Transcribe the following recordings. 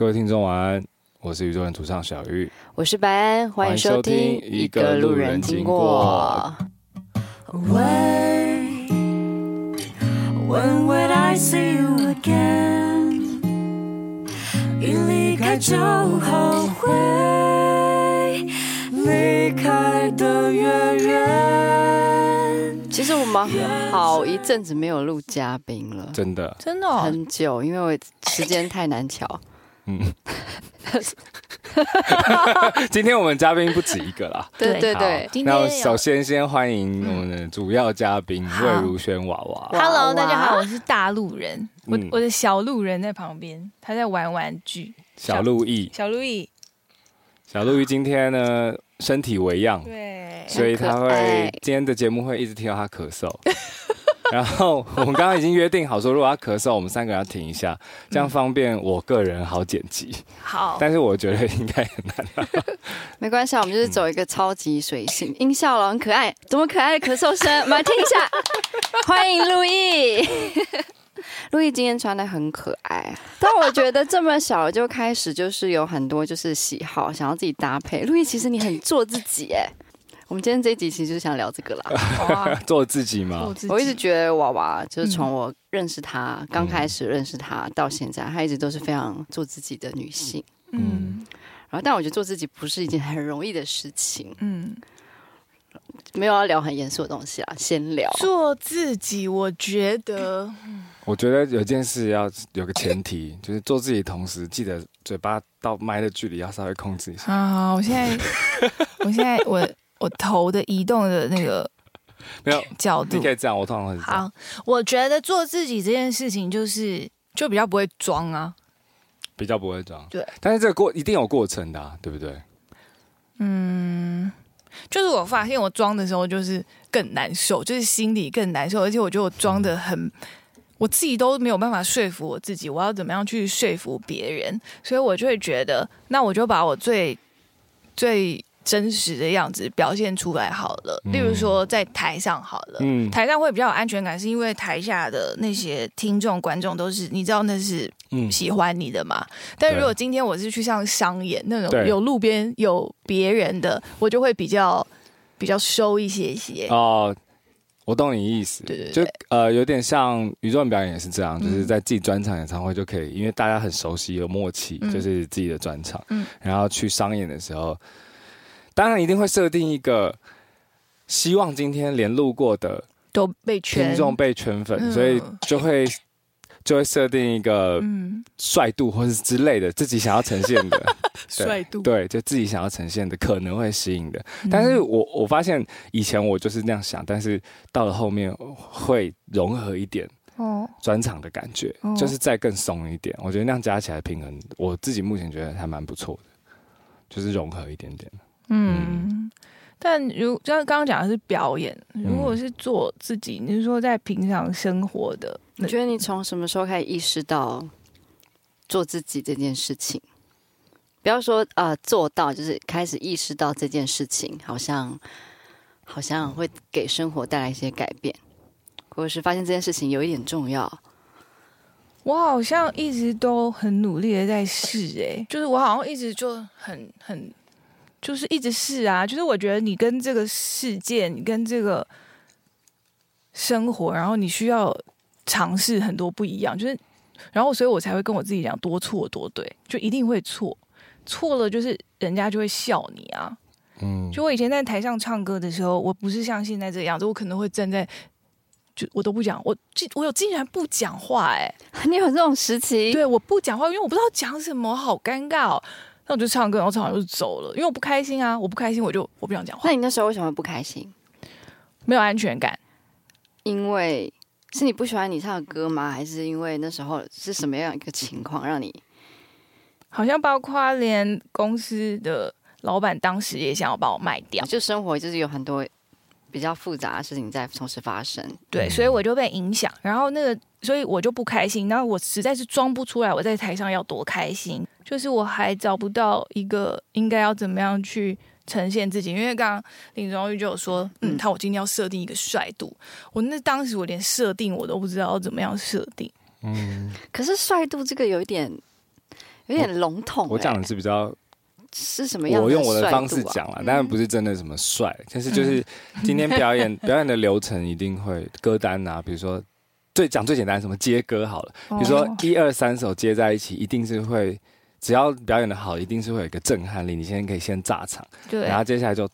各位听众晚安，我是宇宙人土上小玉，我是白安，欢迎收听一个路人经过。When would I see you again? 一离开就后悔，离开的越远。其实我们好一阵子没有录嘉宾了，真的，真的、哦、很久，因为我时间太难瞧。嗯，今天我们嘉宾不止一个啦。对对对，那首先欢迎我们的主要嘉宾魏如萱娃娃。Hello， 大家好，我是大路人，我的小路人在旁边，他在玩玩具。小路易，小路易，小路易今天呢身体微恙，对，所以他会今天的节目会一直听到他咳嗽。然后我们刚刚已经约定好说，如果他咳嗽，我们三个人要停一下，这样方便我个人好剪辑。好，但是我觉得应该很难。没关系，我们就是走一个超级随性音效了，很可爱，怎么可爱的咳嗽声？我们来听一下，欢迎路易。路易今天穿得很可爱，但我觉得这么小就开始就是有很多就是喜好，想要自己搭配。路易其实你很做自己耶。我们今天这一集其实就是想聊这个啦，做自己嘛。我一直觉得娃娃就是从我认识她刚开始认识她到现在，她一直都是非常做自己的女性。嗯，然后但我觉得做自己不是一件很容易的事情。嗯，没有要聊很严肃的东西啦，先聊做自己。我觉得有件事要有个前提，就是做自己同时记得嘴巴到麦的距离要稍微控制一下。啊，我头的移动的那个角度，你可以这样，我通常会是这样。好，我觉得做自己这件事情就比较不会装啊，比较不会装。对，但是这个一定有过程的、啊，对不对？嗯，就是我发现我装的时候就是更难受，就是心里更难受，而且我觉得我装的很，我自己都没有办法说服我自己，我要怎么样去说服别人？所以我就会觉得，那我就把我最真实的样子表现出来好了，例如说在台上好了，台上会比较有安全感，是因为台下的那些听众观众都是你知道那是喜欢你的嘛。但如果今天我是去上商演那种有路边有别人的，我就会比较收一些些。哦，我懂你意思，对对对，就有点像宇宙人表演也是这样，就是在自己专场演唱会就可以，因为大家很熟悉有默契，就是自己的专场，然后去商演的时候。当然一定会设定一个希望今天连路过的都被听众被圈粉，所以就会设定一个帅度或是之类的自己想要呈现的帅度，对，就自己想要呈现的可能会吸引的。但是我发现以前我就是那样想，但是到了后面会融合一点专场的感觉，就是再更松一点。我觉得那样加起来平衡，我自己目前觉得还蛮不错的，就是融合一点点。嗯，但像刚刚讲的是表演，如果是做自己，你是说在平常生活的，你觉得你从什么时候开始意识到做自己这件事情？不要说做到，就是开始意识到这件事情，好像会给生活带来一些改变，或者是发现这件事情有一点重要。我好像一直都很努力的在试，就是我好像一直就很。就是一直是啊，就是我觉得你跟这个世界，你跟这个生活，然后你需要尝试很多不一样，就是，然后所以我才会跟我自己讲多错多对，就一定会错，错了就是人家就会笑你啊。就我以前在台上唱歌的时候，我不是像现在这样子，我可能会站在，就我都不讲，我有竟然不讲话你有这种时期？对，我不讲话，因为我不知道讲什么，好尴尬哦。那我就唱歌，然后唱完就走了，因为我不开心啊，我不开心我不想讲话。那你那时候为什么不开心？没有安全感。因为是你不喜欢你唱的歌吗？还是因为那时候是什么样一个情况让你？好像包括连公司的老板当时也想要把我卖掉，就生活就是有很多比较复杂的事情在同时发生。对，所以我就被影响，然后所以我就不开心，然后我实在是装不出来我在台上要多开心，就是我还找不到一个应该要怎么样去呈现自己。因为刚刚林宗玉就有说，我今天要设定一个帅度，我那当时我连设定我都不知道要怎么样设定。可是帅度这个有一点有点笼统、欸。我讲的是比较是什么样的帥度、啊？我用我的方式讲啦，当然不是真的什么帅，但是就是今天表演的流程一定会歌单啊，比如说最简单什么接歌好了，比如说1、2、3首接在一起，一定是会。只要表演的好，一定是会有一个震撼力。你先可以先炸场，对，然后接下来就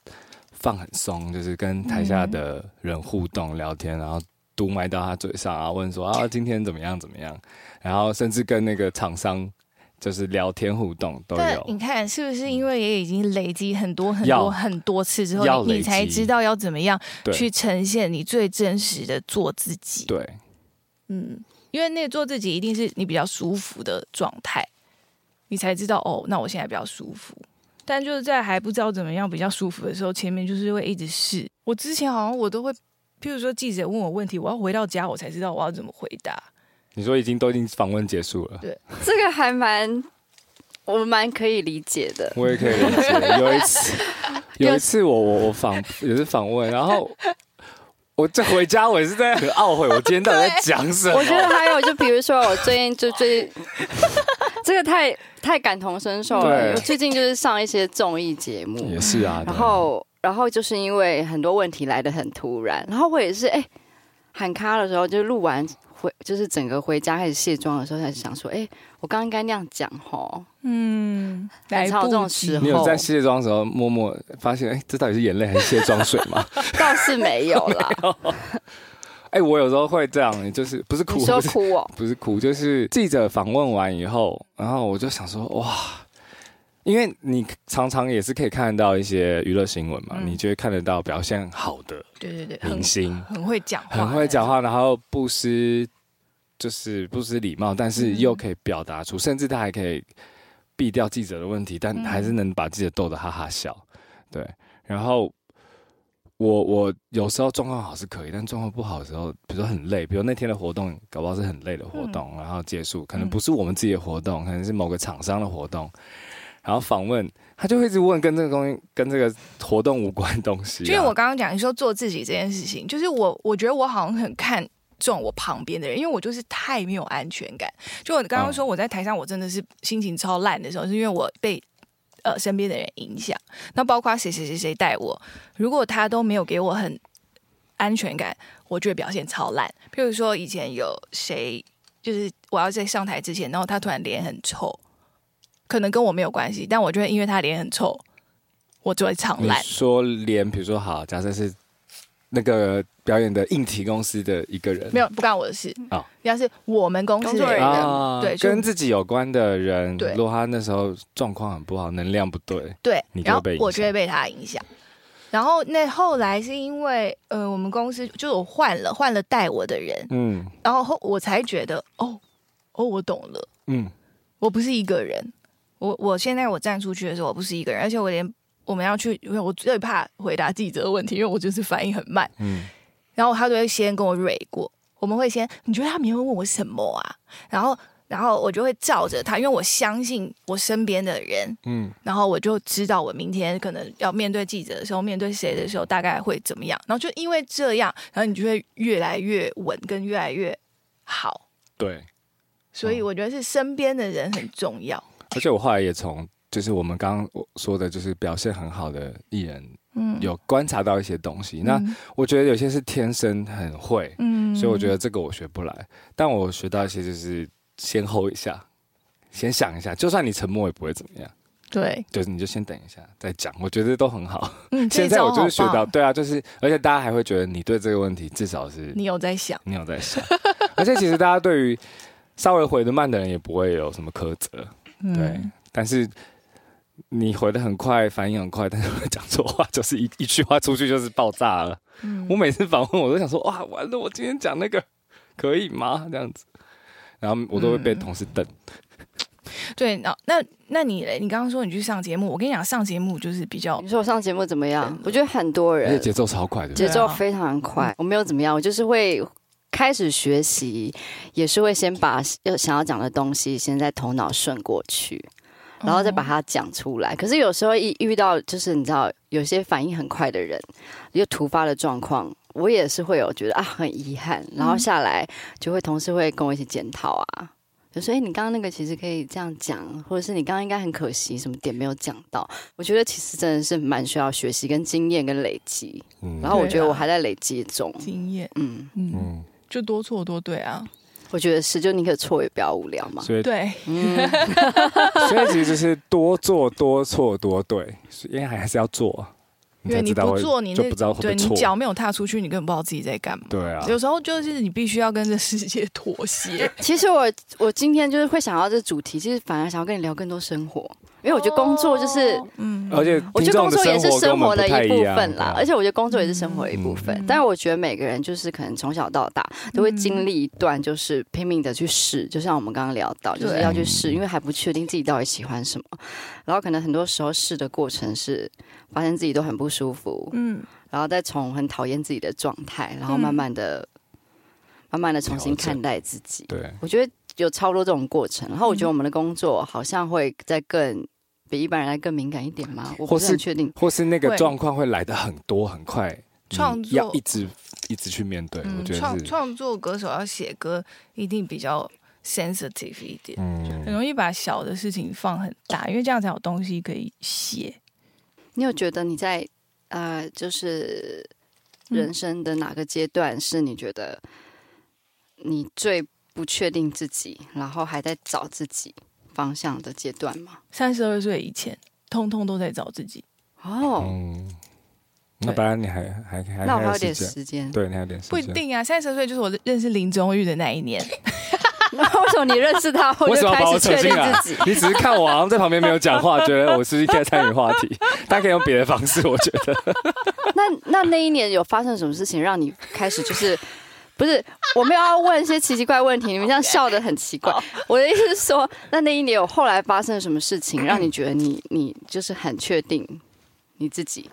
放很松，就是跟台下的人互动、聊天，然后毒埋到他嘴上啊，问说啊今天怎么样，然后甚至跟那个厂商就是聊天互动都有。你看是不是因为也已经累积很多次之后，你才知道要怎么样去呈现你最真实的做自己？对，嗯，因为那个做自己一定是你比较舒服的状态。你才知道哦，那我现在比较舒服，但就是在还不知道怎么样比较舒服的时候，前面就是会一直试。我之前好像我都会，譬如说记者问我问题，我要回到家我才知道我要怎么回答。你说都已经访问结束了，对，这个还我蛮可以理解的。我也可以理解。有一次我也是访问，然后。我这回家，我也是在很懊悔，我今天到底在讲什么？我觉得还有，就比如说我最近，这个太感同身受了。我最近就是上一些综艺节目，也是啊。然后就是因为很多问题来得很突然，然后我也是喊咖的时候，就录完就是整个回家开始卸妆的时候，才想说，我刚应该那样讲吼。嗯，很常有这种时候。你有在卸妆的时候默默发现，这到底是眼泪还是卸妆水吗？倒是没有啦。我有时候会这样，就是不是哭，你说哭哦，不是哭，就是记者访问完以后，然后我就想说，哇，因为你常常也是可以看得到一些娱乐新闻嘛，你就会看得到表现好的，对，明星很会讲话，然后不失礼貌，但是又可以表达出，甚至他还可以。避掉记者的问题，但还是能把记者逗得哈哈笑。对，然后我有时候状况好是可以，但状况不好的时候，比如说很累，比如那天的活动搞不好是很累的活动，然后结束，可能不是我们自己的活动，可能是某个厂商的活动，然后访问他就会一直问跟这个东西、跟这个活动无关的东西、啊。就是我刚刚讲你说做自己这件事情，就是我觉得我好像很看重我旁边的人，因为我就是太没有安全感。就我刚刚说我在台上我真的是心情超烂的时候，是因为我被身边的人影响。那包括谁带我，如果他都没有给我很安全感，我就会表现超烂。譬如说以前有谁，就是我要在上台之前，然后他突然脸很臭，可能跟我没有关系，但我就会因为他脸很臭，我就会唱烂。你说脸，比如说好，假设是。那个表演的硬体公司的一个人，没有不干我的事啊，要是我们公司的人，对，跟自己有关的人，如果他那时候状况很不好，能量不对，对，你就被影响，然后我就会被他影响。然后那后来是因为我们公司就是我换了带我的人，然后我才觉得哦，我懂了，我不是一个人，我现在我站出去的时候，我不是一个人，而且我连。我们要去，因为我最怕回答记者的问题，因为我就是反应很慢。然后他都会先跟我蕊过，我们会先，你觉得他明天问我什么啊？然后我就会照着他，因为我相信我身边的人。然后我就知道我明天可能要面对记者的时候，面对谁的时候，大概会怎么样。然后就因为这样，然后你就会越来越稳，跟越来越好。对，所以我觉得是身边的人很重要。而且我后来也从。就是我们刚刚说的，就是表现很好的艺人，有观察到一些东西。那我觉得有些是天生很会，所以我觉得这个我学不来。但我学到一些就是先 hold 一下，先想一下，就算你沉默也不会怎么样。对，就是你就先等一下再讲，我觉得都很好。现在我就是学到，对啊，就是而且大家还会觉得你对这个问题至少是你有在想。而且其实大家对于稍微回得慢的人也不会有什么苛责，对，但是。你回得很快，反应很快，但是我讲错话就是一句话出去就是爆炸了。我每次访问我都想说，哇，完了，我今天讲那个可以吗？这样子，然后我都会被同事瞪。对，那你嘞？你刚刚说你去上节目，我跟你讲，上节目就是比较……你说我上节目怎么样？我觉得很多人，而且节奏超快，对不对？节奏非常快，我没有怎么样，我就是会。开始学习也是会先把想要讲的东西先在头脑顺过去，然后再把它讲出来。可是有时候一遇到就是你知道有些反应很快的人，有突发的状况，我也是会有觉得啊很遗憾，然后下来就会同事会跟我一起检讨啊，所以你刚刚那个其实可以这样讲，或者是你刚刚应该很可惜什么点没有讲到，我觉得其实真的是蛮需要学习跟经验跟累积、嗯、然后我觉得我还在累积中、啊、经验嗯嗯，就多错多对啊，我觉得是，就你可错也不要无聊嘛。对，嗯、所以其实就是多做多错多对，因为还是要做，因为你不做，你就不知道会不会错。对，你脚没有踏出去，你根本不知道自己在干嘛。对啊，有时候就是你必须要跟这世界妥协。其实我今天就是会想到这主题，其实反而想要跟你聊更多生活。因为我觉得工作就是，嗯，而且我觉得工作也是生活的一部分啦。而且我觉得工作也是生活的一部分，嗯、但是我觉得每个人就是可能从小到大都会经历一段，就是拼命的去试，就像我们刚刚聊到，就是要去试，因为还不确定自己到底喜欢什么。然后可能很多时候试的过程是发现自己都很不舒服，嗯，然后再从很讨厌自己的状态，然后慢慢的重新看待自己。对，我觉得有超多这种过程。然后我觉得我们的工作好像会再更。比一般人来更敏感一点吗？我不是很确定，或是那个状况会来得很多很快，创作要一直去面对。我觉得创作歌手要写歌，一定比较 sensitive 一点，很容易把小的事情放很大，因为这样才有东西可以写。你有觉得你在就是人生的哪个阶段是你觉得你最不确定自己，然后还在找自己？方向的阶段嘛，32岁以前，通通都在找自己。哦、嗯，那本来你还那我还有点时间，对，你还有点时间。不一定啊，32岁就是我认识林宗裕的那一年。那为什么你认识他后就开始确定自己？你只是看我好像在旁边没有讲话，觉得我是不是可以参与话题？但可以用别的方式，我觉得。那一年有发生什么事情让你开始就是？不是，我没有要问一些奇奇怪问题，你们这样笑得很奇怪。我的意思是说，那一年有后来发生什么事情，让你觉得你就是很确定你自己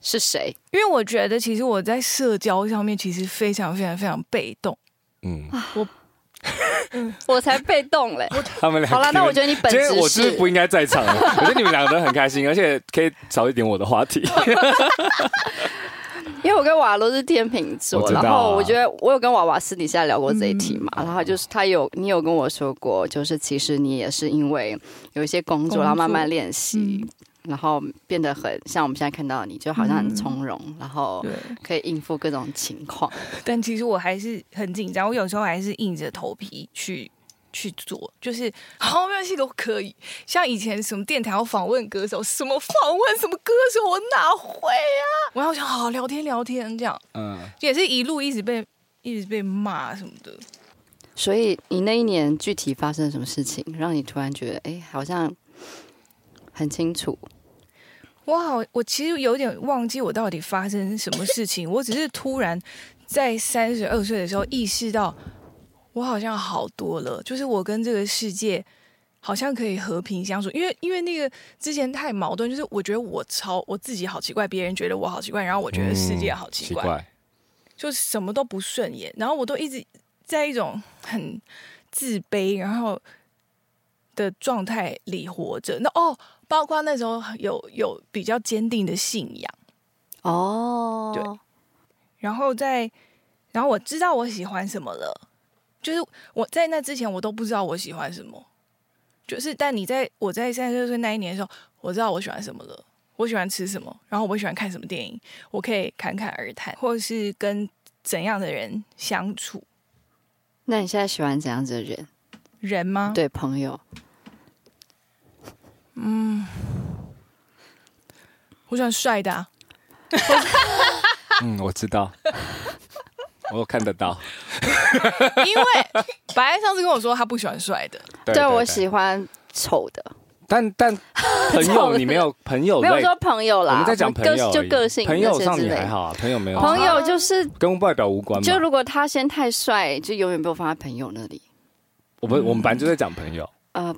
是谁？因为我觉得其实我在社交上面其实非常非常非常被动。嗯，我才被动嘞。他们俩好了，那我觉得你本质是，我是不应该在场的。我觉得你们两个都很开心，而且可以少一点我的话题。因为我跟娃娃都是天秤座、啊，然后我觉得我有跟娃娃私底下聊过这一题嘛，然后就是你有跟我说过，就是其实你也是因为有一些工作然后慢慢练习、然后变得很像我们现在看到你，就好像很从容，然后可以应付各种情况。但其实我还是很紧张，我有时候还是硬着头皮去做，就是好没关系，都可以。像以前什么电台要访问歌手，什么访问什么歌手，我哪会啊？我要想好好聊天聊天这样，也是一路一直被骂什么的。所以你那一年具体发生什么事情，让你突然觉得好像很清楚？我其实有点忘记我到底发生什么事情，我只是突然在32岁的时候意识到。我好像好多了，就是我跟这个世界好像可以和平相处，因为那个之前太矛盾，就是我觉得我自己好奇怪，别人觉得我好奇怪，然后我觉得世界好奇怪，就什么都不顺眼，然后我都一直在一种很自卑然后的状态里活着。那包括那时候有比较坚定的信仰对，然后我知道我喜欢什么了。就是我在那之前我都不知道我喜欢什么，就是但我在32岁那一年的时候，我知道我喜欢什么了，我喜欢吃什么，然后我喜欢看什么电影，我可以侃侃而谈，或是跟怎样的人相处。那你现在喜欢怎样子的人吗？对，朋友。我喜欢帅的啊。我知道。我看得到，因为白安上次跟我说他不喜欢帅的，对，我喜欢丑的。但朋友，你没有朋友，没有说朋友啦，我们在讲朋友，就个性，朋友上你还好，朋友没有，朋友就是跟外表无关嘛。就如果他先太帅，就永远被我放在朋友那里。我们本来就在讲朋友。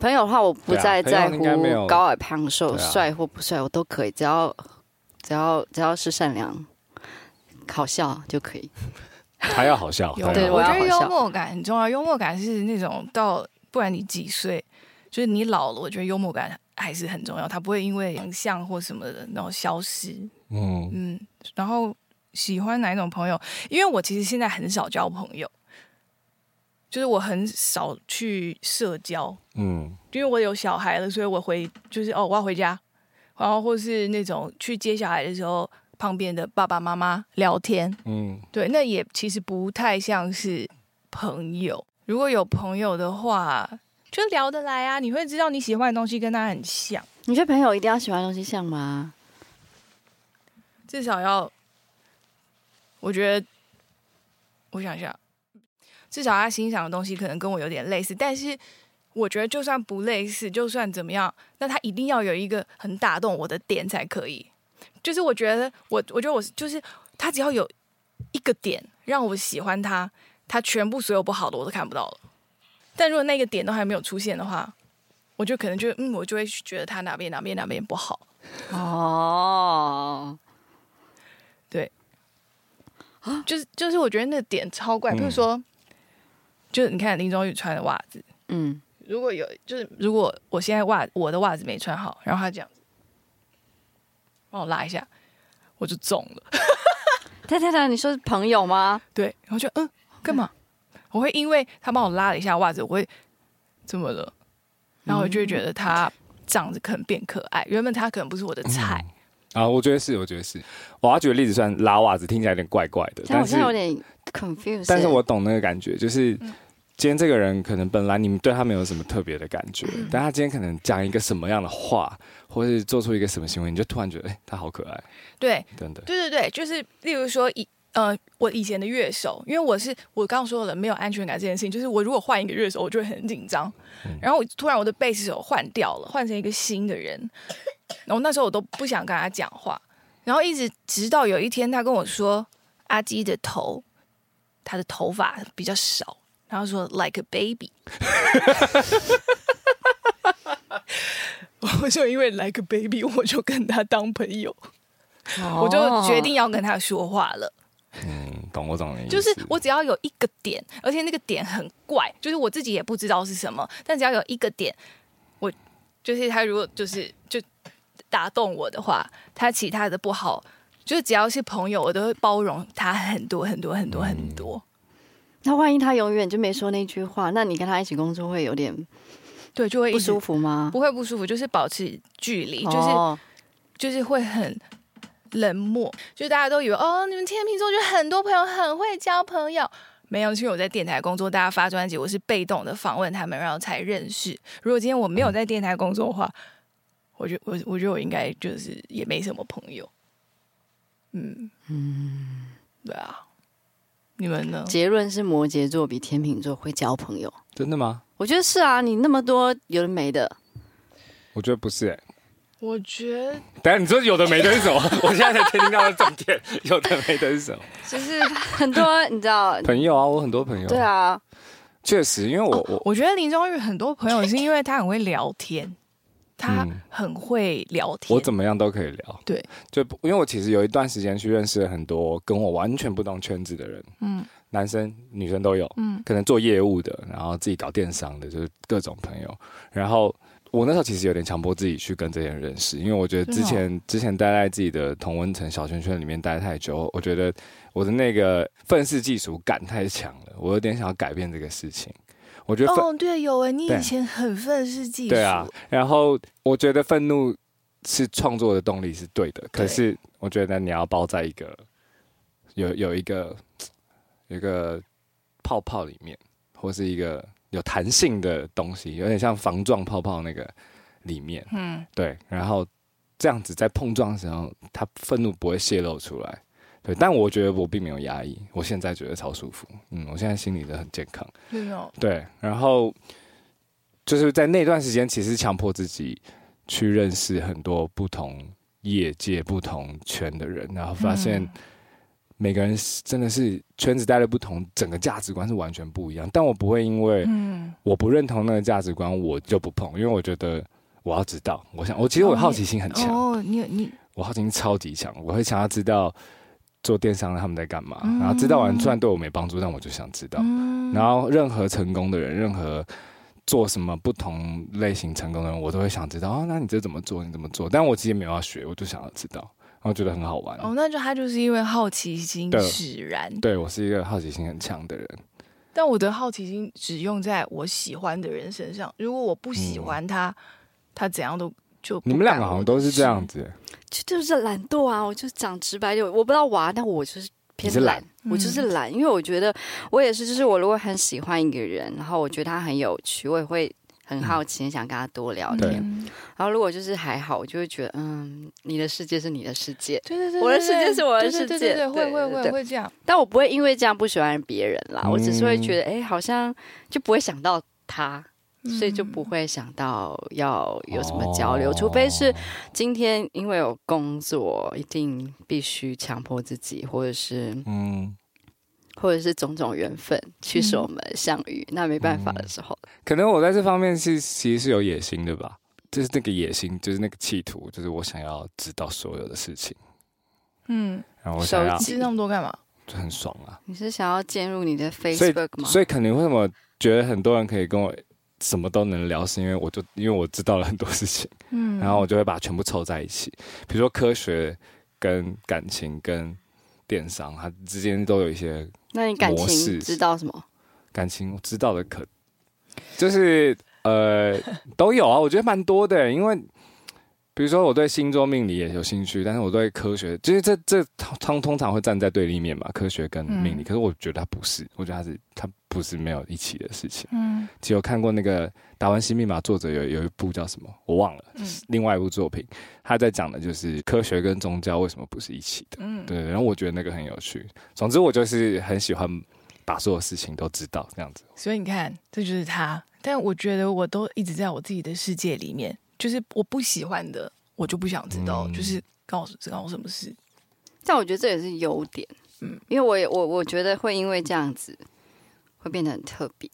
朋友的话，我不再在乎高矮胖瘦、帅或不帅，我都可以，只要是善良、好笑就可以。还要好笑，对，我觉得幽默感很重要。幽默感是那种到不管你几岁，就是你老了，我觉得幽默感还是很重要，它不会因为影像或什么的然后消失。然后喜欢哪一种朋友？因为我其实现在很少交朋友，就是我很少去社交，嗯，因为我有小孩了，所以我回就是哦，我要回家，然后或是那种去接小孩的时候，旁边的爸爸妈妈聊天，嗯，对，那也其实不太像是朋友。如果有朋友的话，就聊得来啊，你会知道你喜欢的东西跟他很像。你觉得朋友一定要喜欢的东西像吗？至少要，我觉得，我想一下，至少他欣赏的东西可能跟我有点类似，但是我觉得就算不类似，就算怎么样，那他一定要有一个很打动我的点才可以。就是我觉得我就是他只要有一个点让我喜欢他，他全部所有不好的我都看不到了。但如果那个点都还没有出现的话，我就可能就我就会觉得他哪边不好。哦，对，就是我觉得那个点超怪，比如说，就是你看林宗宇穿的袜子，嗯，如果有就是如果我现在我的袜子没穿好，然后他这样子帮我拉一下，我就中了。你说是朋友吗？对，然后就干嘛？我会因为他帮我拉了一下袜子，我会怎么了？然后我就会觉得他长得可能变可爱。原本他可能不是我的菜啊，我觉得是。我要举的例子算拉袜子，听起来有点怪怪的，但是有点 confused。但是我懂那个感觉，就是今天这个人可能本来你们对他没有什么特别的感觉，但他今天可能讲一个什么样的话，或是做出一个什么行为，你就突然觉得他好可爱。对，真的，对，就是例如说我以前的乐手，因为我刚刚说了没有安全感这件事情，就是我如果换一个乐手，我就会很紧张。然后突然我的贝斯手换掉了，换成一个新的人，然后那时候我都不想跟他讲话，然后直到有一天他跟我说，阿基的头，他的头发比较少，然后说 like a baby， 我就因为 like a baby， 我就跟他当朋友，我就决定要跟他说话了。懂的意思，就是我只要有一个点，而且那个点很怪，就是我自己也不知道是什么，但只要有一个点，我就是他如果就打动我的话，他其他的不好，就是只要是朋友，我都会包容他很多。那万一他永远就没说那句话，那你跟他一起工作会有点对，就会不舒服吗？不会不舒服，就是保持距离，就是会很冷漠，就是大家都以为哦，你们天秤座就很多朋友，很会交朋友。没有，因为我在电台工作，大家发专辑，我是被动的访问他们，然后才认识。如果今天我没有在电台工作的话，我觉得我应该就是也没什么朋友。对啊，你们呢？结论是摩羯座比天秤座会交朋友，真的吗？我觉得是啊，你那么多有的没的，我觉得不是欸。我觉得，等一下你说有的没的是什么？我现在才听到的重点，有的没的是什么？就是很多你知道朋友啊，我很多朋友。对啊，确实，因为我觉得林宗宇很多朋友是因为他很会聊天，他很会聊天，我怎么样都可以聊。对，就因为我其实有一段时间去认识了很多跟我完全不同圈子的人，男生女生都有，可能做业务的，然后自己搞电商的，就是各种朋友，然后。我那时候其实有点强迫自己去跟这些人认识，因为我觉得之前待在自己的同温层小圈圈里面待太久，我觉得我的那个愤世嫉俗感太强了，我有点想要改变这个事情。我觉得对，有欸，你以前很愤世嫉俗。对啊，然后我觉得愤怒是创作的动力是对的，可是我觉得你要包在一个有一个泡泡里面，或是一个。有弹性的东西，有点像防撞泡泡那个里面，对，然后这样子在碰撞的时候，他愤怒不会泄露出来，对，但我觉得我并没有压抑，我现在觉得超舒服，我现在心里都很健康，对，然后就是在那段时间，其实强迫自己去认识很多不同业界、不同圈的人，然后发现。每个人真的是圈子待的不同，整个价值观是完全不一样。但我不会因为我不认同那个价值观，我就不碰，因为我觉得我要知道。我其实我好奇心很强，我好奇心超级强，我会想要知道做电商的他们在干嘛，然后知道完虽然对我没帮助，但我就想知道。然后任何成功的人，任何做什么不同类型成功的人，我都会想知道。那你这怎么做？你怎么做？但我其实没有要学，我就想要知道。我觉得很好玩那就他就是因为好奇心使然。对，我是一个好奇心很强的人，但我的好奇心只用在我喜欢的人身上，如果我不喜欢他，他怎样都就不敢。你们两个好像都是这样子，就是懒惰啊！我就讲直白点，我不知道娃，但我就是偏懒，我就是懒，因为我觉得我也是，就是我如果很喜欢一个人，然后我觉得他很有趣，我也会很好奇，想跟他多聊天。然后如果就是还好，我就会觉得，你的世界是你的世界，对对对，我的世界是我的世界，对，会这样。但我不会因为这样不喜欢别人啦，我只是会觉得，好像就不会想到他，所以就不会想到要有什么交流，除非是今天因为有工作，一定必须强迫自己，或者是或者是种种缘分驱使我们相遇，那没办法的时候，可能我在这方面是其实是有野心的吧，就是那个野心，就是那个企图，就是我想要知道所有的事情，然后我想要知道那么多干嘛，就很爽啊。你是想要进入你的 Facebook 吗？所以肯定为什么觉得很多人可以跟我什么都能聊，是因为我知道了很多事情，然后我就会把它全部凑在一起，比如说科学跟感情跟电商，它之间都有一些模式。那你感情知道什么？感情我知道的可就是都有啊，我觉得蛮多的。因为比如说我对星座命理也有兴趣，但是我对科学，就是这通常会站在对立面嘛，科学跟命理。可是我觉得它不是，我觉得它不是没有一起的事情。其实我看过那个《达文西密码》，作者有一部叫什么我忘了，另外一部作品，他在讲的就是科学跟宗教为什么不是一起的。对，然后我觉得那个很有趣。总之我就是很喜欢把所有事情都知道这样子。所以你看，这就是他。但我觉得我都一直在我自己的世界里面。就是我不喜欢的，我就不想知道，就是告诉我什么事。但我觉得这也是优点，因为我觉得会因为这样子会变得很特别。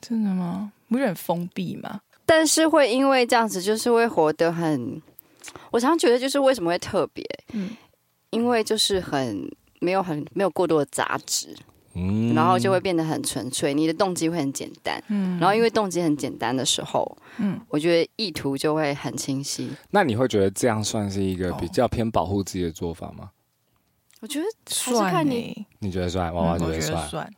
真的吗？不是很封闭吗？但是会因为这样子，就是会活得很。我常常觉得，就是为什么会特别，因为就是很没有过多的杂质。然后就会变得很纯粹，你的动机会很简单，然后因为动机很简单的时候，我觉得意图就会很清晰。那你会觉得这样算是一个比较偏保护自己的做法吗？我觉得算，看你觉得算，娃娃觉得算，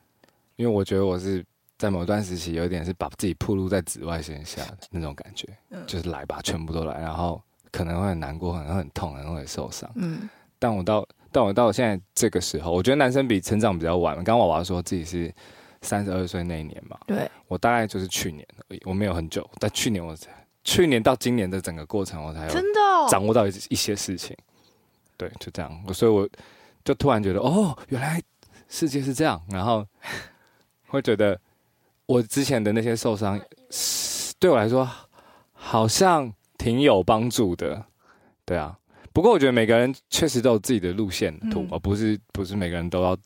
因为我觉得我是在某段时期有点是把自己暴露在紫外线下的那种感觉，就是来吧，全部都来，然后可能会很难过，可能会很痛，可能会受伤，但我到现在这个时候，我觉得男生比成长比较晚。刚刚娃娃说自己是32岁那一年嘛，对，我大概就是去年而已，我没有很久，但去年到今年的整个过程，我才有真的掌握到一些事情。对，就这样，所以我就突然觉得，哦，原来世界是这样，然后会觉得我之前的那些受伤，对我来说好像挺有帮助的，对啊。不过我觉得每个人确实都有自己的路线图，不是每个人都要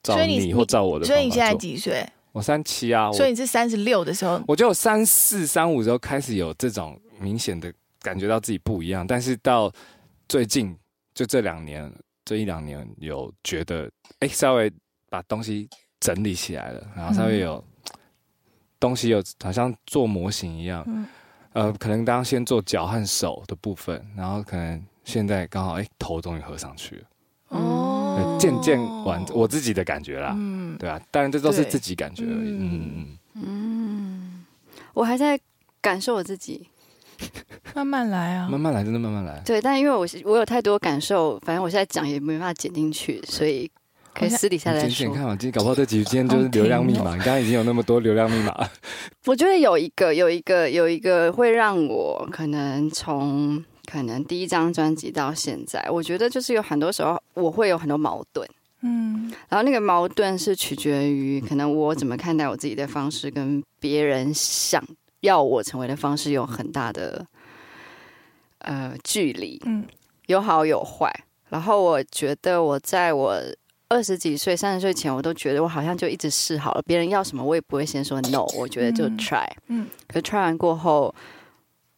照你或照我的方法做。所以你现在几岁？我37啊。所以你是36的时候？我就有34、35时候开始有这种明显的感觉到自己不一样，但是到最近就这一两年有觉得，稍微把东西整理起来了，然后稍微有东西有好像做模型一样，可能刚刚先做脚和手的部分，然后可能。现在刚好头终于合上去了，渐渐完我自己的感觉啦，对啊，当然这都是自己感觉而已，我还在感受我自己，慢慢来啊，慢慢来，真的慢慢来。对，但因为我有太多感受，反正我现在讲也没办法剪进去，所以可以私底下再说。你看嘛，搞不好这几天就是流量密码，你刚刚已经有那么多流量密码了。我觉得有一个会让我可能第一张专辑到现在，我觉得就是有很多时候我会有很多矛盾，然后那个矛盾是取决于可能我怎么看待我自己的方式跟别人想要我成为的方式有很大的距离，有好有坏。然后我觉得我在我20几岁、30岁前，我都觉得我好像就一直试好了，别人要什么我也不会先说 no， 我觉得就 try， 可 try 完过后，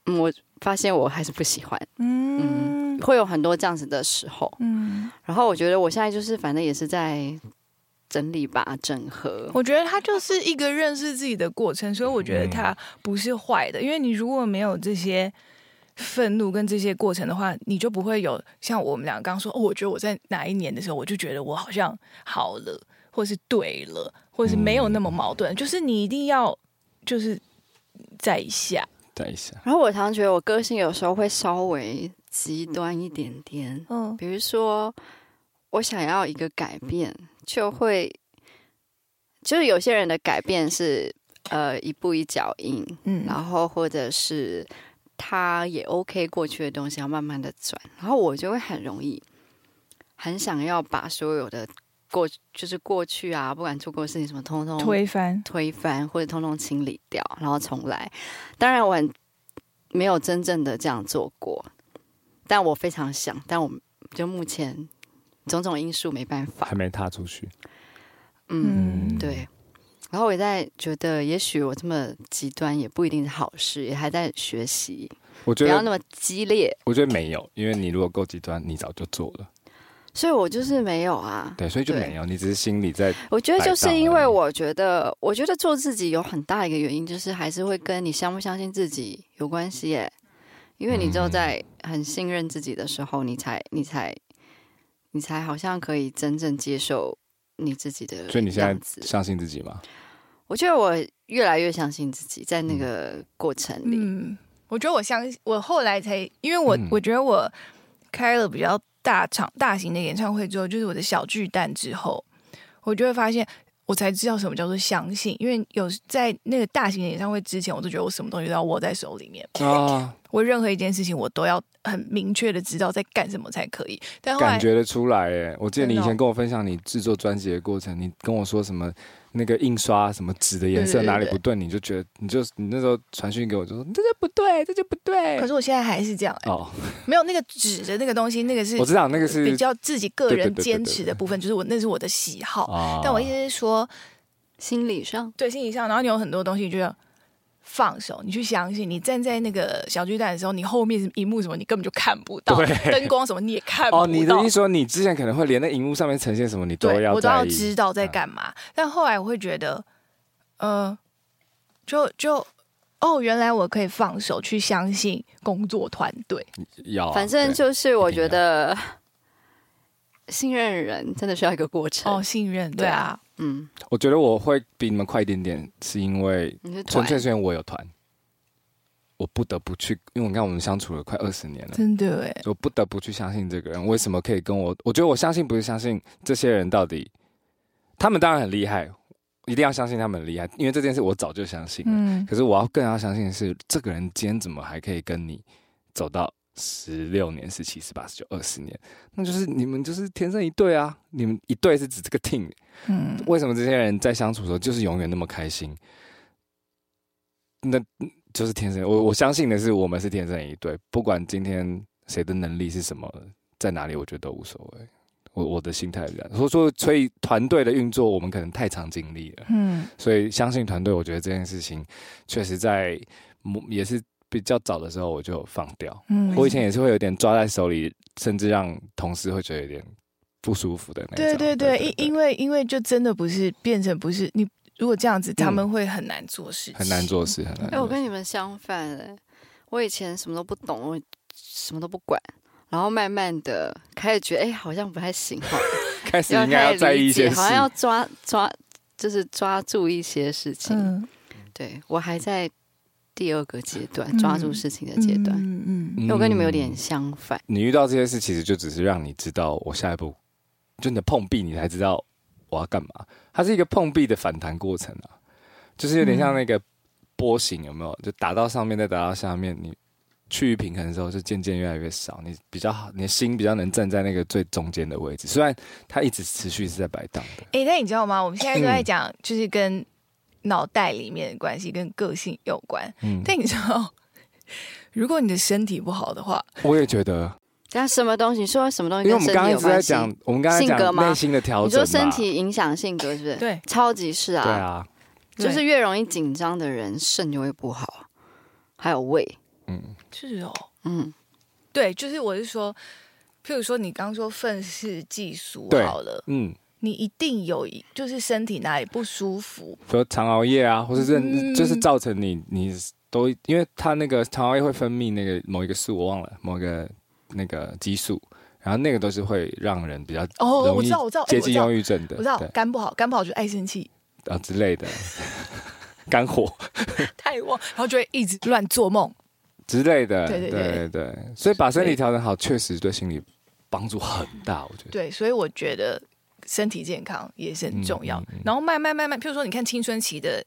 我发现我还是不喜欢，会有很多这样子的时候，然后我觉得我现在就是反正也是在整理吧，整合。我觉得它就是一个认识自己的过程，所以我觉得它不是坏的，因为你如果没有这些愤怒跟这些过程的话，你就不会有像我们俩刚刚说，我觉得我在哪一年的时候，我就觉得我好像好了，或是对了，或者是没有那么矛盾，就是你一定要就是在一下，在一下。然后我常常觉得我个性有时候会稍微极端一点点，嗯，比如说我想要一个改变，就会就是有些人的改变是一步一脚印，嗯，然后或者是他也 OK 过去的东西要慢慢的转，然后我就会很容易很想要把所有的就是过去啊，不管做过事情什么，通通推翻或者通通清理掉，然后重来。当然我没有真正的这样做过，但我非常想，但我就目前种种因素没办法，还没踏出去。嗯，对。然后我也在觉得，也许我这么极端也不一定是好事，也还在学习。我觉得不要那么激烈。我觉得没有，因为你如果够极端，你早就做了。所以我就是没有啊，对，所以就没有，你只是心里在。我觉得就是因为我觉得做自己有很大一个原因，就是还是会跟你相不相信自己有关系耶。因为你只有在很信任自己的时候，你才好像可以真正接受你自己的样子。所以你现在相信自己吗？我觉得我越来越相信自己，在那个过程里，嗯，我觉得我后来才，因为我觉得我开了比较大型的演唱会之后，就是我的小巨蛋之后，我就会发现，我才知道什么叫做相信。因为有在那个大型的演唱会之前，我都觉得我什么东西都要握在手里面，啊，我任何一件事情我都要很明确的知道在干什么才可以。但后来感觉得出来耶，我记得你以前跟我分享你制作专辑的过程，你跟我说什么那个印刷什么纸的颜色哪里不对，你就觉得你那时候传讯给我就说这就不对，这就不对。可是我现在还是这样，欸，哦，没有那个纸的那个东西，那个是我知道那个是比较自己个人坚持的部分，就是那是我的喜好，哦，但我意思是说心理上，对，心理上，然后你有很多东西就要放手，你去相信。你站在那个小巨蛋的时候，你后面荧幕什么你根本就看不到，灯光什么你也看不到。哦，你的意思说你之前可能会连那荧幕上面呈现什么你都要在意，对，我都要知道在干嘛，啊。但后来我会觉得，就哦，原来我可以放手去相信工作团队。要，反正就是我觉得信任人真的需要一个过程。哦，信任，对啊。嗯，我觉得我会比你们快一点点，是因为纯粹是因为我有团，我不得不去，因为你看我们相处了快20年了，真的哎，我不得不去相信这个人为什么可以跟我。我觉得我相信不是相信这些人到底，他们当然很厉害，一定要相信他们很厉害，因为这件事我早就相信了。嗯，可是我要更要相信的是，这个人今天怎么还可以跟你走到16年、17、18、19、20年，那就是你们就是天生一对啊！你们一对是指这个 team，嗯，为什么这些人在相处的时候就是永远那么开心？那就是天生，我相信的是我们是天生一对，不管今天谁的能力是什么，在哪里，我觉得都无所谓。我的心态是这样，所以团队的运作我们可能太常经历了，嗯，所以相信团队，我觉得这件事情确实在也是。比较早的时候我就放掉，嗯，我以前也是会有点抓在手里，甚至让同事会觉得有点不舒服的那种。对对 对， 对， 对， 因为就真的不是变成不是你，如果这样子，嗯，他们会很难做事，很难做事，很难做事。我跟你们相反，欸，我以前什么都不懂，我什么都不管，然后慢慢的开始觉得，哎，好像不太行，开始应该要在意一些事，好像要抓住一些事情。嗯，对，我还在。第2个阶段，抓住事情的阶段，嗯，因为我跟你们有点相反。你遇到这些事，其实就只是让你知道我下一步，就你的碰壁，你才知道我要干嘛。它是一个碰壁的反弹过程啊，就是有点像那个波形，有没有？就打到上面，再打到下面，你趋于平衡的时候，就渐渐越来越少。你比较好，你的心比较能站在那个最中间的位置，虽然它一直持续是在摆荡的。哎，但你知道吗？我们现在都在讲，就是跟脑袋里面的关系跟个性有关，嗯，但你知道，如果你的身体不好的话，我也觉得。但什么东西？你说什么东西跟身体有关系？因为我们刚才讲内心的调整嘛。你说身体影响性格是不是？对，超级是啊。对啊，就是越容易紧张的人，肾就会不好，还有胃。嗯，是哦。嗯，对，就是我是说，譬如说你刚说愤世嫉俗好了，嗯。你一定有，就是身体哪里不舒服，比如常熬夜啊，或是就是造成你都，因为他那个常熬夜会分泌那个某一个素，我忘了，某一个那个激素，然后那个都是会让人比较容易接近忧郁症的。我知道，肝不好，肝不好就爱生气，啊之类的干火太旺，然后就会一直乱做梦之类的。对对对 对, 对，所以把身体调整好确实对心理帮助很大，我觉得。对，所以我觉得身体健康也是很重要。然后慢慢，譬如说你看青春期的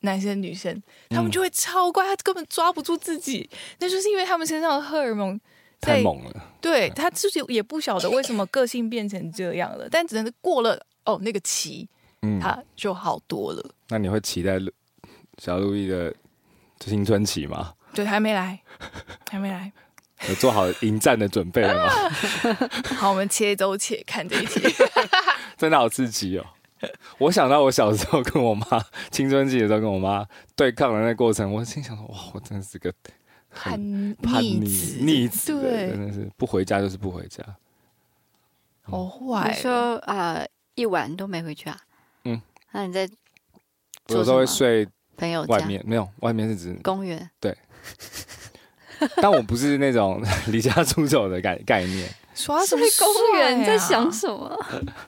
男生女生，他们就会超乖，他根本抓不住自己，那就是因为他们身上的荷尔蒙太猛了。对，他自己也不晓得为什么个性变成这样了，但只能过了哦那个期，他就好多了。那你会期待小路易的青春期吗？对，还没来。有做好迎战的准备了吗？好，我们且走且看这一集。真的好刺激哦！我想到我小时候跟我妈青春期的时候跟我妈对抗的那过程，我心想说：哇，我真的是个叛逆子，对，真的是不回家就是不回家，好坏。你说一晚都没回去啊？嗯，那你在做什么？有时候会睡朋友家，外面没有，外面是指公园。对。但我不是那种离家出走的概念，耍什么公园？你在想什么？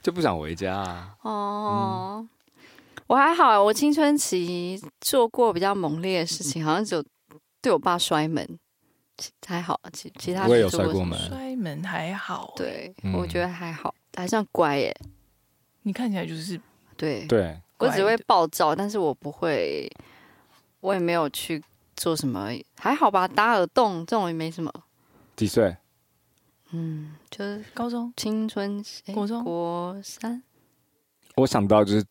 就不想回家啊。哦，我还好，我青春期做过比较猛烈的事情，好像只有对我爸摔门，还好。其他我也有摔过门，摔门还好。对，我觉得还好，还算乖耶。你看起来就是对，我只会暴躁，但是我不会，我也没有去。做什么还好吧，打耳洞这种也没什么。几岁？就是高中、青春、国中、国三。我想到就是，因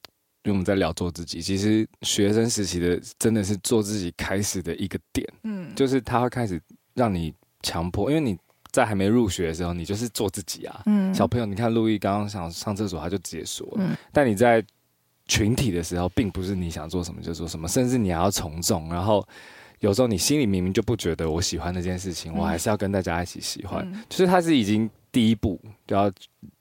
为我们在聊做自己，其实学生时期的真的是做自己开始的一个点。就是他会开始让你强迫，因为你在还没入学的时候，你就是做自己啊。小朋友，你看路易刚刚想上厕所，他就直接说了。但你在群体的时候，并不是你想做什么就做什么，甚至你还要从众，然后。有时候你心里明明就不觉得我喜欢那件事情，我还是要跟大家一起喜欢。就是他是已经第一步就要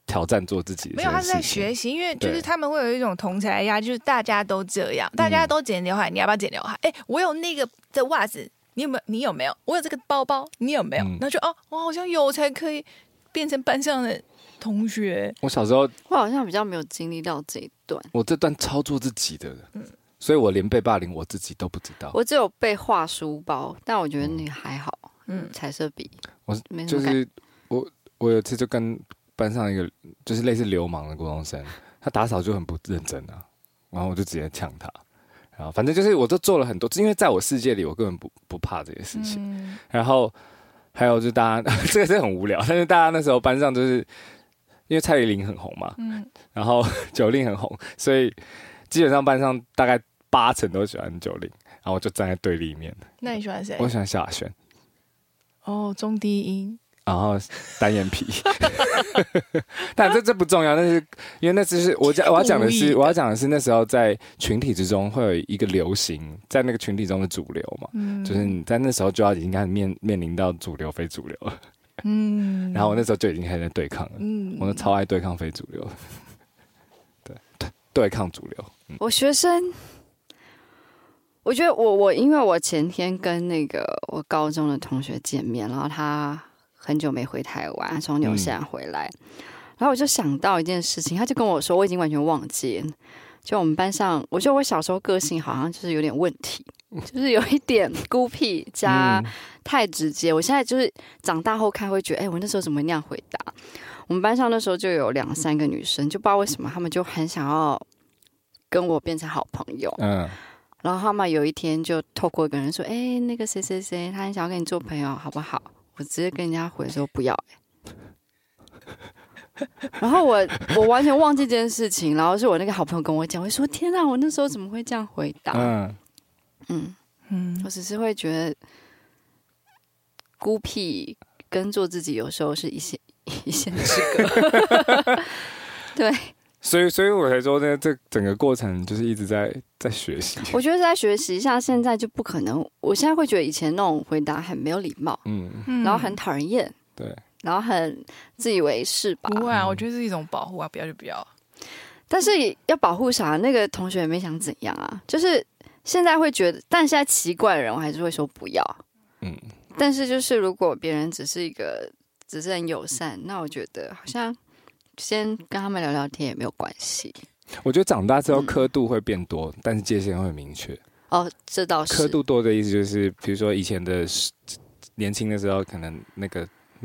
挑战做自己的事情。没有，他是在学习，因为就是他们会有一种同侪压，就是大家都这样，大家都剪刘海，你要不要剪刘海？我有那个的袜子，你有没有？我有这个包包，你有没有？然后就我好像有才可以变成班上的同学。我小时候，我好像比较没有经历到这一段。我这段超做自己的。所以我连被霸凌我自己都不知道，我只有被画书包，但我觉得你还好，彩色笔，我没什么感觉。就是我有一次就跟班上一个就是类似流氓的国中生，他打扫就很不认真啊，然后我就直接呛他，然后反正就是我都做了很多，因为在我世界里我根本不怕这些事情。然后还有就是大家这个是很无聊，但是大家那时候班上就是因为蔡依林很红嘛，然后九令很红，所以基本上班上大概。80%都喜欢90，然后我就站在对立面。那你喜欢谁？我喜欢萧亚轩。哦，中低音。然后单眼皮。但这不重要，但是因为那只是我要讲的是那时候在群体之中会有一个流行，在那个群体中的主流嘛，就是你在那时候就要已经开始面临到主流非主流了。然后我那时候就已经开始在对抗了。我都超爱对抗非主流。对抗主流。我学生。我觉得我因为我前天跟那个我高中的同学见面，然后他很久没回台湾，从纽西兰回来，然后我就想到一件事情，他就跟我说，我已经完全忘记了，就我们班上，我觉得我小时候个性好像就是有点问题，就是有一点孤僻加太直接。我现在就是长大后看会觉得，我那时候怎么那样回答？我们班上那时候就有2-3个女生，就不知道为什么他们就很想要跟我变成好朋友。然后他们有一天就透过一个人说：“那个谁谁谁，他很想要跟你做朋友，好不好？”我直接跟人家回说：“不要。”然后我完全忘记这件事情，然后是我那个好朋友跟我讲，我就说：“天啊，我那时候怎么会这样回答？”我只是会觉得孤僻跟做自己有时候是一线之隔。对。所以我才说呢，这整个过程就是一直在学习。我觉得在学习，像现在就不可能。我现在会觉得以前那种回答很没有礼貌，然后很讨人厌，对，然后很自以为是吧？不会啊，我觉得是一种保护啊，不要就不要。但是要保护啥？那个同学也没想怎样啊，就是现在会觉得，但现在奇怪的人，我还是会说不要。但是就是如果别人只是很友善，那我觉得好像。先跟他们聊聊天也没有关系，我觉得长大之后刻度会变多，但是界限会明确。哦，这倒是。刻度多的意思就是，比如说以前的年轻的时候，可能那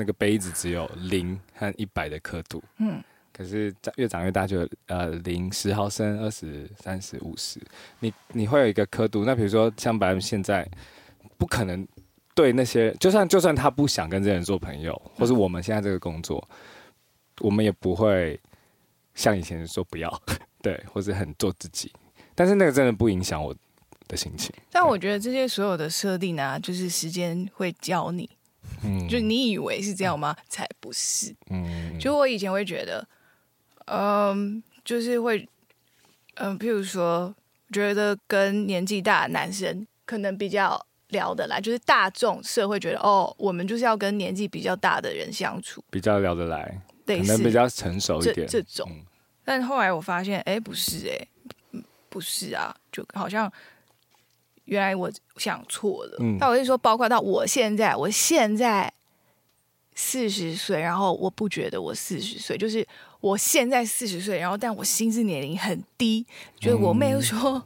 个杯子只有0和100的刻度。嗯。可是越长越大就，0、10毫升、20、30、50，你会有一个刻度。那比如说像白人现在，不可能对那些，就算他不想跟这些人做朋友，或是我们现在这个工作，我们也不会像以前说不要，对，或是很做自己。但是那个真的不影响我的心情。但我觉得这些所有的设定啊，就是时间会教你，就你以为是这样吗？才不是。就我以前会觉得。就是会，譬如说，觉得跟年纪大的男生可能比较聊得来，就是大众社会觉得哦，我们就是要跟年纪比较大的人相处，比较聊得来，可能比较成熟一点这种、嗯。但后来我发现，不是啊，就好像原来我想错了。但我是说，包括到我现在40岁，然后我不觉得我40岁，就是。我现在40岁，然后但我心智年龄很低，就是我妹就说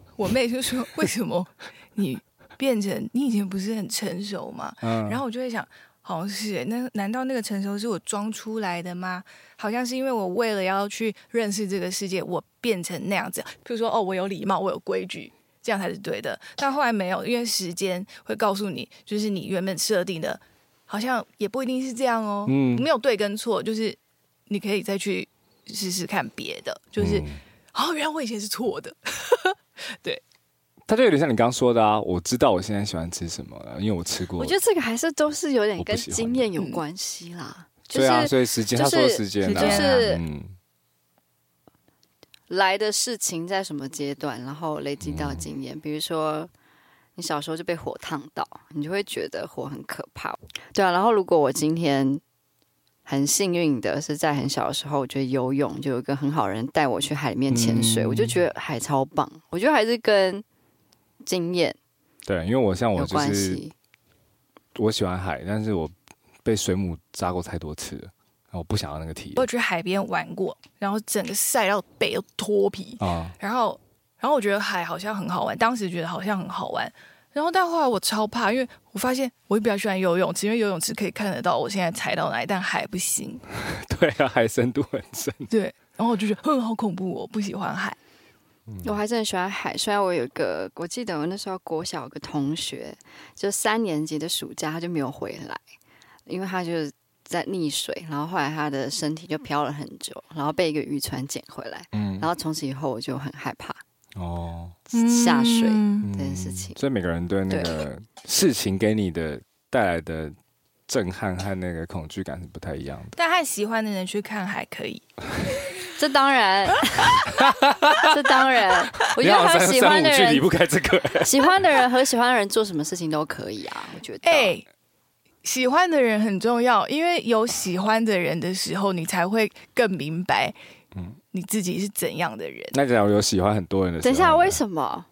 为什么你变成你以前不是很成熟吗？然后我就会想，好像是，那难道那个成熟是我装出来的吗？好像是因为我为了要去认识这个世界，我变成那样子。比如说我有礼貌，我有规矩，这样才是对的。但后来没有，因为时间会告诉你，就是你原本设定的，好像也不一定是这样哦。没有对跟错，就是你可以再去。试试看别的，就是原来我以前是错的，对。他就有点像你刚刚说的啊，我知道我现在喜欢吃什么了，因为我吃过。我觉得这个还是都是有点跟经验有关系啦。对啊，所以时间，他说时间，就是来的事情在什么阶段，然后累积到经验。比如说，你小时候就被火烫到，你就会觉得火很可怕。对啊，然后如果我今天。很幸运的是，在很小的时候，我觉得游泳就有一个很好的人带我去海里面潜水，我就觉得海超棒。我觉得还是跟经验对，因为我像我就是我喜欢海，但是我被水母扎过太多次了，我不想要那个体验。我去海边玩过，然后整个晒到背都脱皮然后我觉得海好像很好玩，当时觉得好像很好玩。然后但后来我超怕，因为我发现我比较喜欢游泳池，因为游泳池可以看得到我现在踩到哪里，但海不行。对啊，海深度很深。对，然后我就觉得好恐怖，我不喜欢海。我还是很喜欢海，虽然我有一个，我记得我那时候国小有个同学，就3年级的暑假他就没有回来，因为他就是在溺水，然后后来他的身体就飘了很久，然后被一个渔船捡回来，然后从此以后我就很害怕。下水这件事情，所以每个人对那个事情给你的带来的震撼和那个恐惧感是不太一样的。但和喜欢的人去看海可以，这当然，这当然。我觉得和喜欢的人离不开这个，喜欢的人和喜欢的人做什么事情都可以啊。我觉得，喜欢的人很重要，因为有喜欢的人的时候，你才会更明白。你自己是怎样的人？那假如有喜欢很多人的时候，等一下，为什么？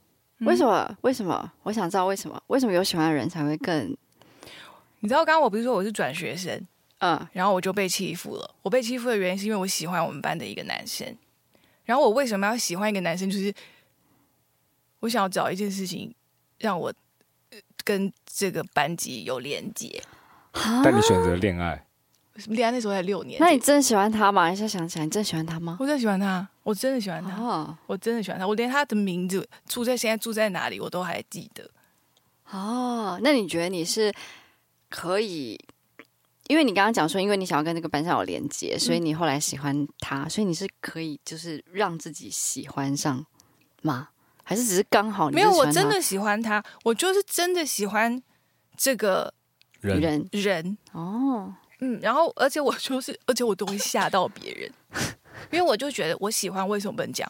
为什么？我想知道为什么？为什么有喜欢的人才会更？你知道，刚刚我不是说我是转学生，然后我就被欺负了。我被欺负的原因是因为我喜欢我们班的一个男生。然后我为什么要喜欢一个男生？就是我想要找一件事情让我跟这个班级有连接。但你选择恋爱。恋爱那时候才6年，那你真的喜欢他吗？你现在想起来，你真的喜欢他吗？我真的喜欢他，我真的喜欢他，我真的喜欢他，我连他的名字现在住在哪里我都还记得。那你觉得你是可以，因为你刚刚讲说，因为你想要跟这个班上有连接，所以你后来喜欢他，所以你是可以就是让自己喜欢上吗？还是只是刚好你是喜欢他？没有，我真的喜欢他，我就是真的喜欢这个人然后而且我都会吓到别人，因为我就觉得我喜欢，为什么不能讲？